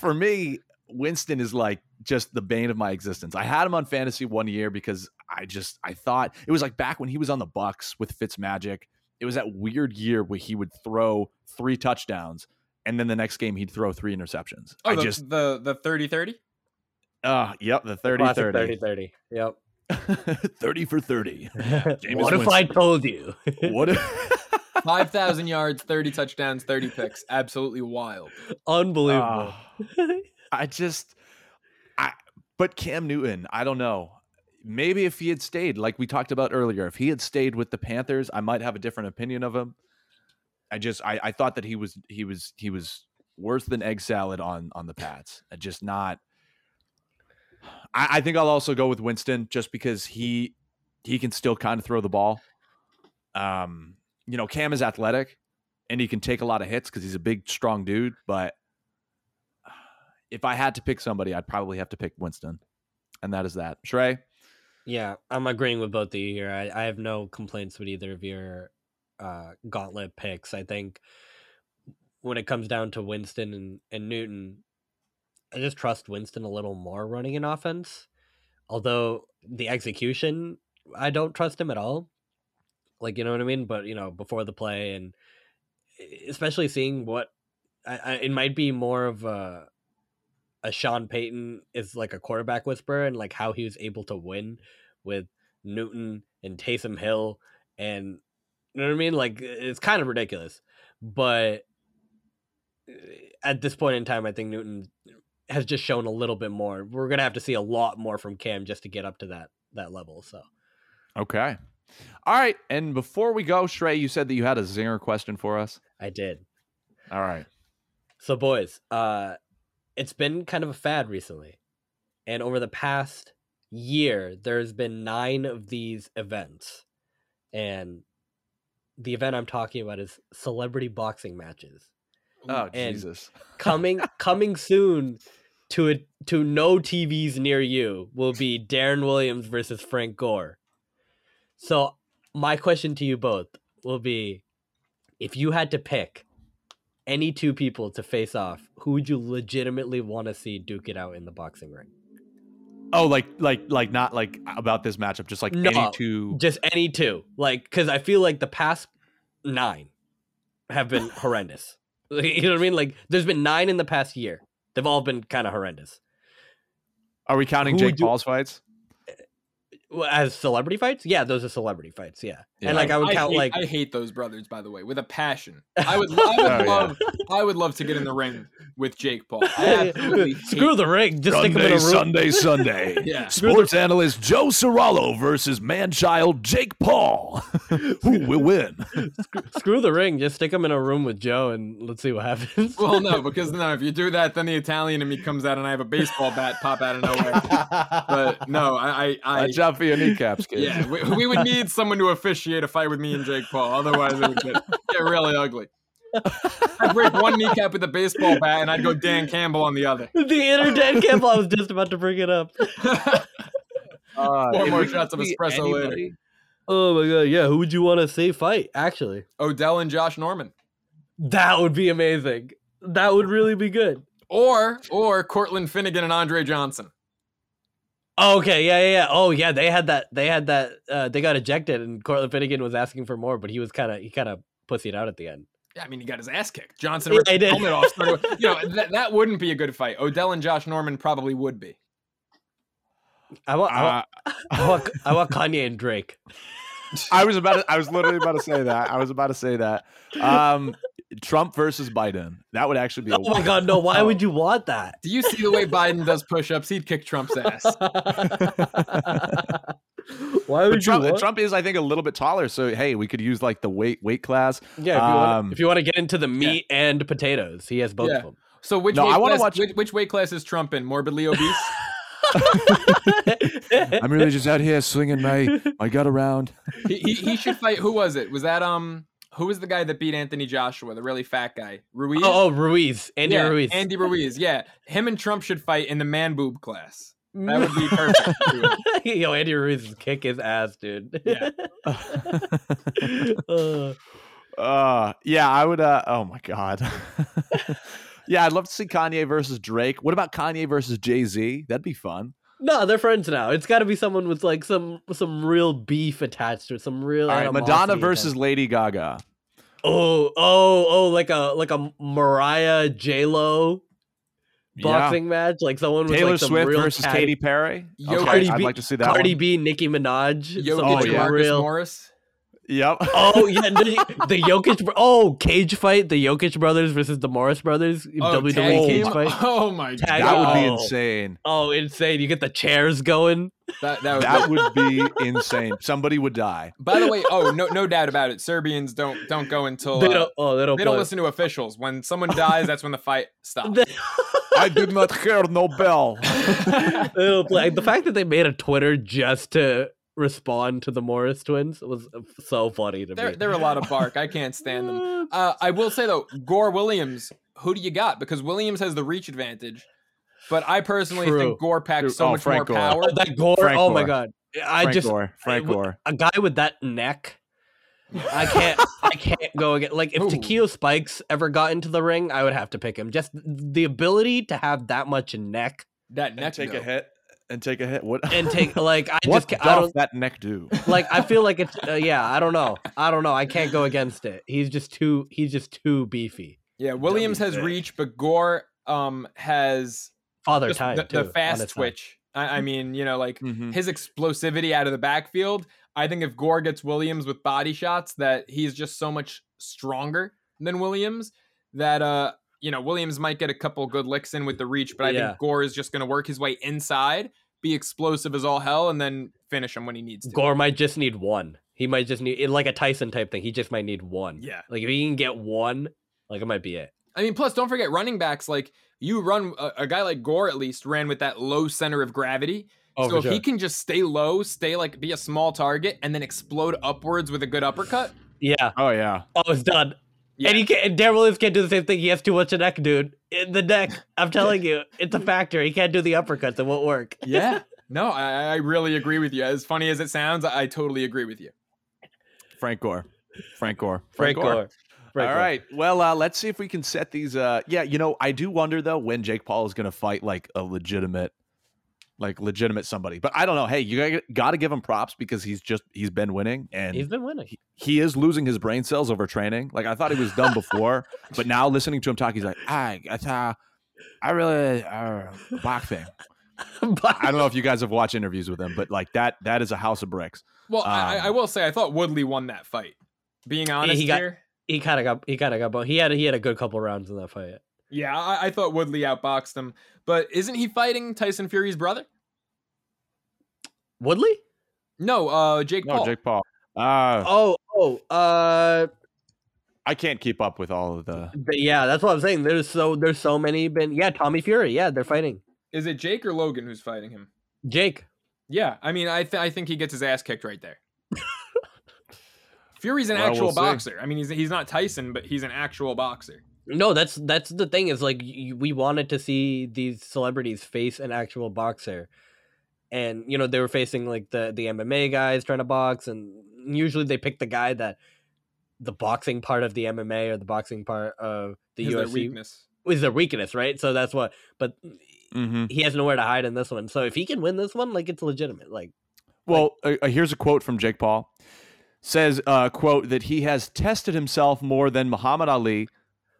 For me, Winston is like just the bane of my existence. I had him on fantasy one year because I just, I thought it was like back when he was on the Bucks with Fitzmagic. It was that weird year where he would throw three touchdowns and then the next game he'd throw three interceptions. Oh, I the, just the the thirty thirty? Uh, yep, the thirty thirty. thirty thirty. Yep. thirty for thirty. What if Winston. I told you? What if five thousand yards, thirty touchdowns, thirty picks. Absolutely wild. Unbelievable. Uh, I just, I, but Cam Newton, I don't know. Maybe if he had stayed, like we talked about earlier, if he had stayed with the Panthers, I might have a different opinion of him. I just, I, I thought that he was, he was, he was worse than egg salad on, on the Pats. I just not, I, I think I'll also go with Winston just because he, he can still kind of throw the ball. Um, You know, Cam is athletic, and he can take a lot of hits because he's a big, strong dude. But if I had to pick somebody, I'd probably have to pick Winston, and that is that. Shrey? Yeah, I'm agreeing with both of you here. I, I have no complaints with either of your uh, gauntlet picks. I think when it comes down to Winston and, and Newton, I just trust Winston a little more running an offense. Although the execution, I don't trust him at all. Like, you know what I mean? But, you know, before the play, and especially seeing what I, I, it might be more of a, a Sean Payton is like a quarterback whisperer, and like how he was able to win with Newton and Taysom Hill. And you know what I mean? Like, it's kind of ridiculous, but at this point in time, I think Newton has just shown a little bit more. We're going to have to see a lot more from Cam just to get up to that, that level. So, okay. All right, and before we go, Shrey, you said that you had a zinger question for us. I did. All right. So, boys, uh, it's been kind of a fad recently, and over the past year, there's been nine of these events. And the event I'm talking about is celebrity boxing matches. Oh, and Jesus. coming coming soon to a, to no T Vs near you will be Darren Williams versus Frank Gore. So my question to you both will be, if you had to pick any two people to face off, who would you legitimately want to see duke it out in the boxing ring? Oh, like, like, like, not like about this matchup, just like no, any two. Just any two. Like, because I feel like the past nine have been horrendous. You know what I mean? Like, there's been nine in the past year. They've all been kind of horrendous. Are we counting Who Jake Paul's you... fights? As celebrity fights? Yeah, those are celebrity fights. Yeah. yeah. And like, I, I would count I hate, like. I hate those brothers, by the way, with a passion. I would, I would oh, love yeah. I would love to get in the ring with Jake Paul. Screw the ring. Just Sunday, stick him in a room. Sunday, Sunday. yeah. Sports the... analyst Joe Ceraulo versus man-child Jake Paul. Who will win? Screw, screw the ring. Just stick him in a room with Joe and let's see what happens. Well, no, because no, if you do that, then the Italian in me comes out and I have a baseball bat pop out of nowhere. But no, I... I, I for your kneecaps, kid. Yeah, we, we would need someone to officiate a fight with me and Jake Paul. Otherwise, it would get, get really ugly. I'd break one kneecap with a baseball bat, and I'd go Dan Campbell on the other. The inner Dan Campbell. I was just about to bring it up. Uh, Four more shots of espresso anybody? later. Oh my god, yeah. Who would you want to see fight? Actually, Odell and Josh Norman. That would be amazing. That would really be good. Or or Cortland Finnegan and Andre Johnson. Oh, okay, yeah, yeah, yeah. Oh, yeah. They had that. They had that. Uh, they got ejected, and Cortland Finnegan was asking for more, but he was kind of he kind of pussied out at the end. Yeah, I mean, he got his ass kicked. Johnson ripped his helmet off. You know, that, that wouldn't be a good fight. Odell and Josh Norman probably would be. I want, I want, uh, I want, I want Kanye and Drake. I was about. To, I was literally about to say that. I was about to say that. Um, Trump versus Biden. That would actually be. A oh my win. God, no! Why would you want that? Do you see the way Biden does push-ups? He'd kick Trump's ass. Why would but Trump, you? Want? Trump is, I think, a little bit taller. So hey, we could use like the weight weight class. Yeah, if you, um, want, to, if you want to get into the meat yeah. and potatoes, he has both yeah. of them. So which no, weight I class, watch... which, which weight class is Trump in? Morbidly obese. I'm really just out here swinging my my gut around. he, he he should fight. Who was it? Was that um? Who was the guy that beat Anthony Joshua, the really fat guy? Ruiz? Oh, oh Ruiz. Andy yeah, Ruiz. Andy Ruiz, yeah. Him and Trump should fight in the man boob class. That would be perfect. Yo, Andy Ruiz kick his ass, dude. Yeah. uh, uh, yeah, I would. Uh, oh, my God. Yeah, I'd love to see Kanye versus Drake. What about Kanye versus Jay-Z? That'd be fun. No, they're friends now. It's got to be someone with like some some real beef attached or some real. All right, Madonna versus attached. Lady Gaga. Oh, oh, oh! Like a like a Mariah J Lo boxing yeah. match. Like someone Taylor with like some Swift real versus catty. Katy Perry. Yo, okay, Cardi I'd B, like to see that. Cardi one. B, Nicki Minaj. Yo, oh, yeah. Marcus real... Morris. Yep. Oh yeah, the, the Jokic. Bro- oh, cage fight. The Jokic brothers versus the Morris brothers. Oh, W W E cage fight. Oh my god, tag- that would be insane. Oh, insane! You get the chairs going. That that would, that would be insane. Somebody would die. By the way, oh no, no doubt about it. Serbians don't don't go until they don't. Uh, oh, they don't. They don't listen to officials. When someone dies, that's when the fight stops. I did not hear no bell. The fact that they made a Twitter just to respond to the Morris twins was so funny to there, me. They're a lot of bark. I can't stand them. Uh, I will say though, Gore Williams, who do you got? Because Williams has the reach advantage, but I personally True. think Gore packs True. so oh, much Frank more Gore. power. Oh, that Gore, Frank oh my Gore. god! I Frank just Gore. Frank I, Gore, a guy with that neck. I can't, I can't go again. Like if Takeo Spikes ever got into the ring, I would have to pick him. Just the ability to have that much neck, that neck take though. a hit. And take a hit. What? And take like I what just. What does that neck do? Like I feel like it's. Uh, yeah, I don't know. I don't know. I can't go against it. He's just too. He's just too beefy. Yeah, Williams has reach, but Gore um has father time. The, too, the fast twitch. I, I mean, you know, like mm-hmm. his explosivity out of the backfield. I think if Gore gets Williams with body shots, that he's just so much stronger than Williams that uh. You know, Williams might get a couple good licks in with the reach, but I yeah. think Gore is just going to work his way inside, be explosive as all hell, and then finish him when he needs to. Gore might just need one. He might just need, like a Tyson type thing, he just might need one. Yeah. Like, if he can get one, like, it might be it. I mean, plus, don't forget running backs. Like, you run, a, a guy like Gore, at least, ran with that low center of gravity. Oh, so if sure. he can just stay low, stay like be a small target, and then explode upwards with a good uppercut. Yeah. Oh yeah. Oh, it's done. Yeah. And he can't. Darren Williams can't do the same thing. He has too much of neck, dude. In the neck, I'm telling you, it's a factor. He can't do the uppercuts; it won't work. Yeah. No, I, I really agree with you. As funny as it sounds, I, I totally agree with you. Frank Gore. Frank Gore. Frank, Frank Gore. Gore. All right. Well, uh, let's see if we can set these. Uh, yeah, you know, I do wonder though when Jake Paul is going to fight like a legitimate, like legitimate somebody. But I don't know. Hey, you got to give him props because he's just he's been winning and he's been winning. He, he is losing his brain cells over training. Like I thought he was dumb before, but now listening to him talk, he's like, I, I, I really uh, boxing. I don't know if you guys have watched interviews with him, but like that, that is a house of bricks. Well, um, I, I will say, I thought Woodley won that fight. Being honest, he got, here. He kind of got, he kind of got, but he had, he had a good couple rounds in that fight. Yeah, I, I thought Woodley outboxed him, but isn't he fighting Tyson Fury's brother? Woodley? No, uh, Jake no, Paul. Jake Paul. Uh, oh, oh, uh, I can't keep up with all of the. But yeah, that's what I'm saying. There's so, there's so many. Been yeah, Tommy Fury. Yeah, they're fighting. Is it Jake or Logan who's fighting him? Jake. Yeah, I mean, I th- I think he gets his ass kicked right there. Fury's an well, actual we'll boxer. See. I mean, he's he's not Tyson, but he's an actual boxer. No, that's that's the thing is like you, we wanted to see these celebrities face an actual boxer, and you know they were facing like the the M M A guys trying to box, and usually they pick the guy that the boxing part of the M M A or the boxing part of the U F C their weakness. Is their weakness, right? So that's what, but. Mm-hmm. He has nowhere to hide in this one. So if he can win this one, like it's legitimate. Like, well, like, uh, here's a quote from Jake Paul. Says, uh, quote, that he has tested himself more than Muhammad Ali,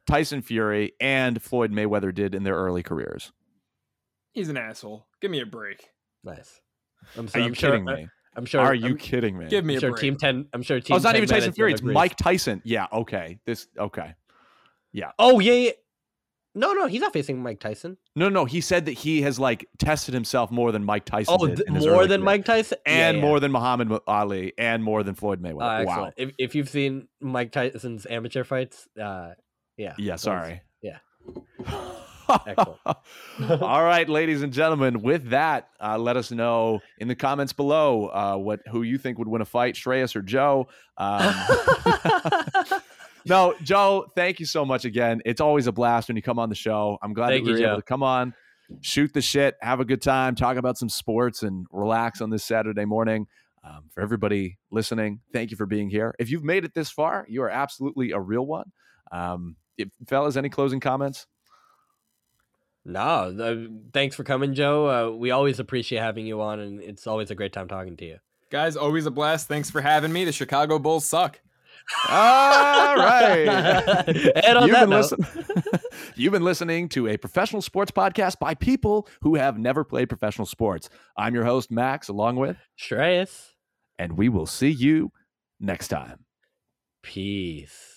Tyson Fury, and Floyd Mayweather did in their early careers. He's an asshole. Give me a break. Nice. I'm sorry. Are you I'm kidding sure, me? I'm sure. Are you I'm, kidding me? Give me I'm a sure break. Team ten. I'm sure. Team. Oh, it's not even Tyson Fury. It's agrees. Mike Tyson. Yeah. Okay. This. Okay. Yeah. Oh yeah. yeah. No, no, he's not facing Mike Tyson. No, no, he said that he has like tested himself more than Mike Tyson. Oh, did in his more than career. Mike Tyson, and yeah, yeah. more than Muhammad Ali, and more than Floyd Mayweather. Uh, wow! If, if you've seen Mike Tyson's amateur fights, uh, yeah, yeah. Sorry, yeah. Excellent. All right, ladies and gentlemen, with that, uh, let us know in the comments below uh, what who you think would win a fight, Shreyas or Joe. Um, No, Joe, thank you so much again. It's always a blast when you come on the show. I'm glad thank that you were able to come on, shoot the shit, have a good time, talk about some sports, and relax on this Saturday morning. Um, for everybody listening, thank you for being here. If you've made it this far, you are absolutely a real one. Um, if, fellas, any closing comments? No, th- thanks for coming, Joe. Uh, we always appreciate having you on, and it's always a great time talking to you. Guys, always a blast. Thanks for having me. The Chicago Bulls suck. All right. And on you've, that been listen- you've been listening to a professional sports podcast by people who have never played professional sports. I'm your host, Max, along with Shreyas. And we will see you next time. Peace.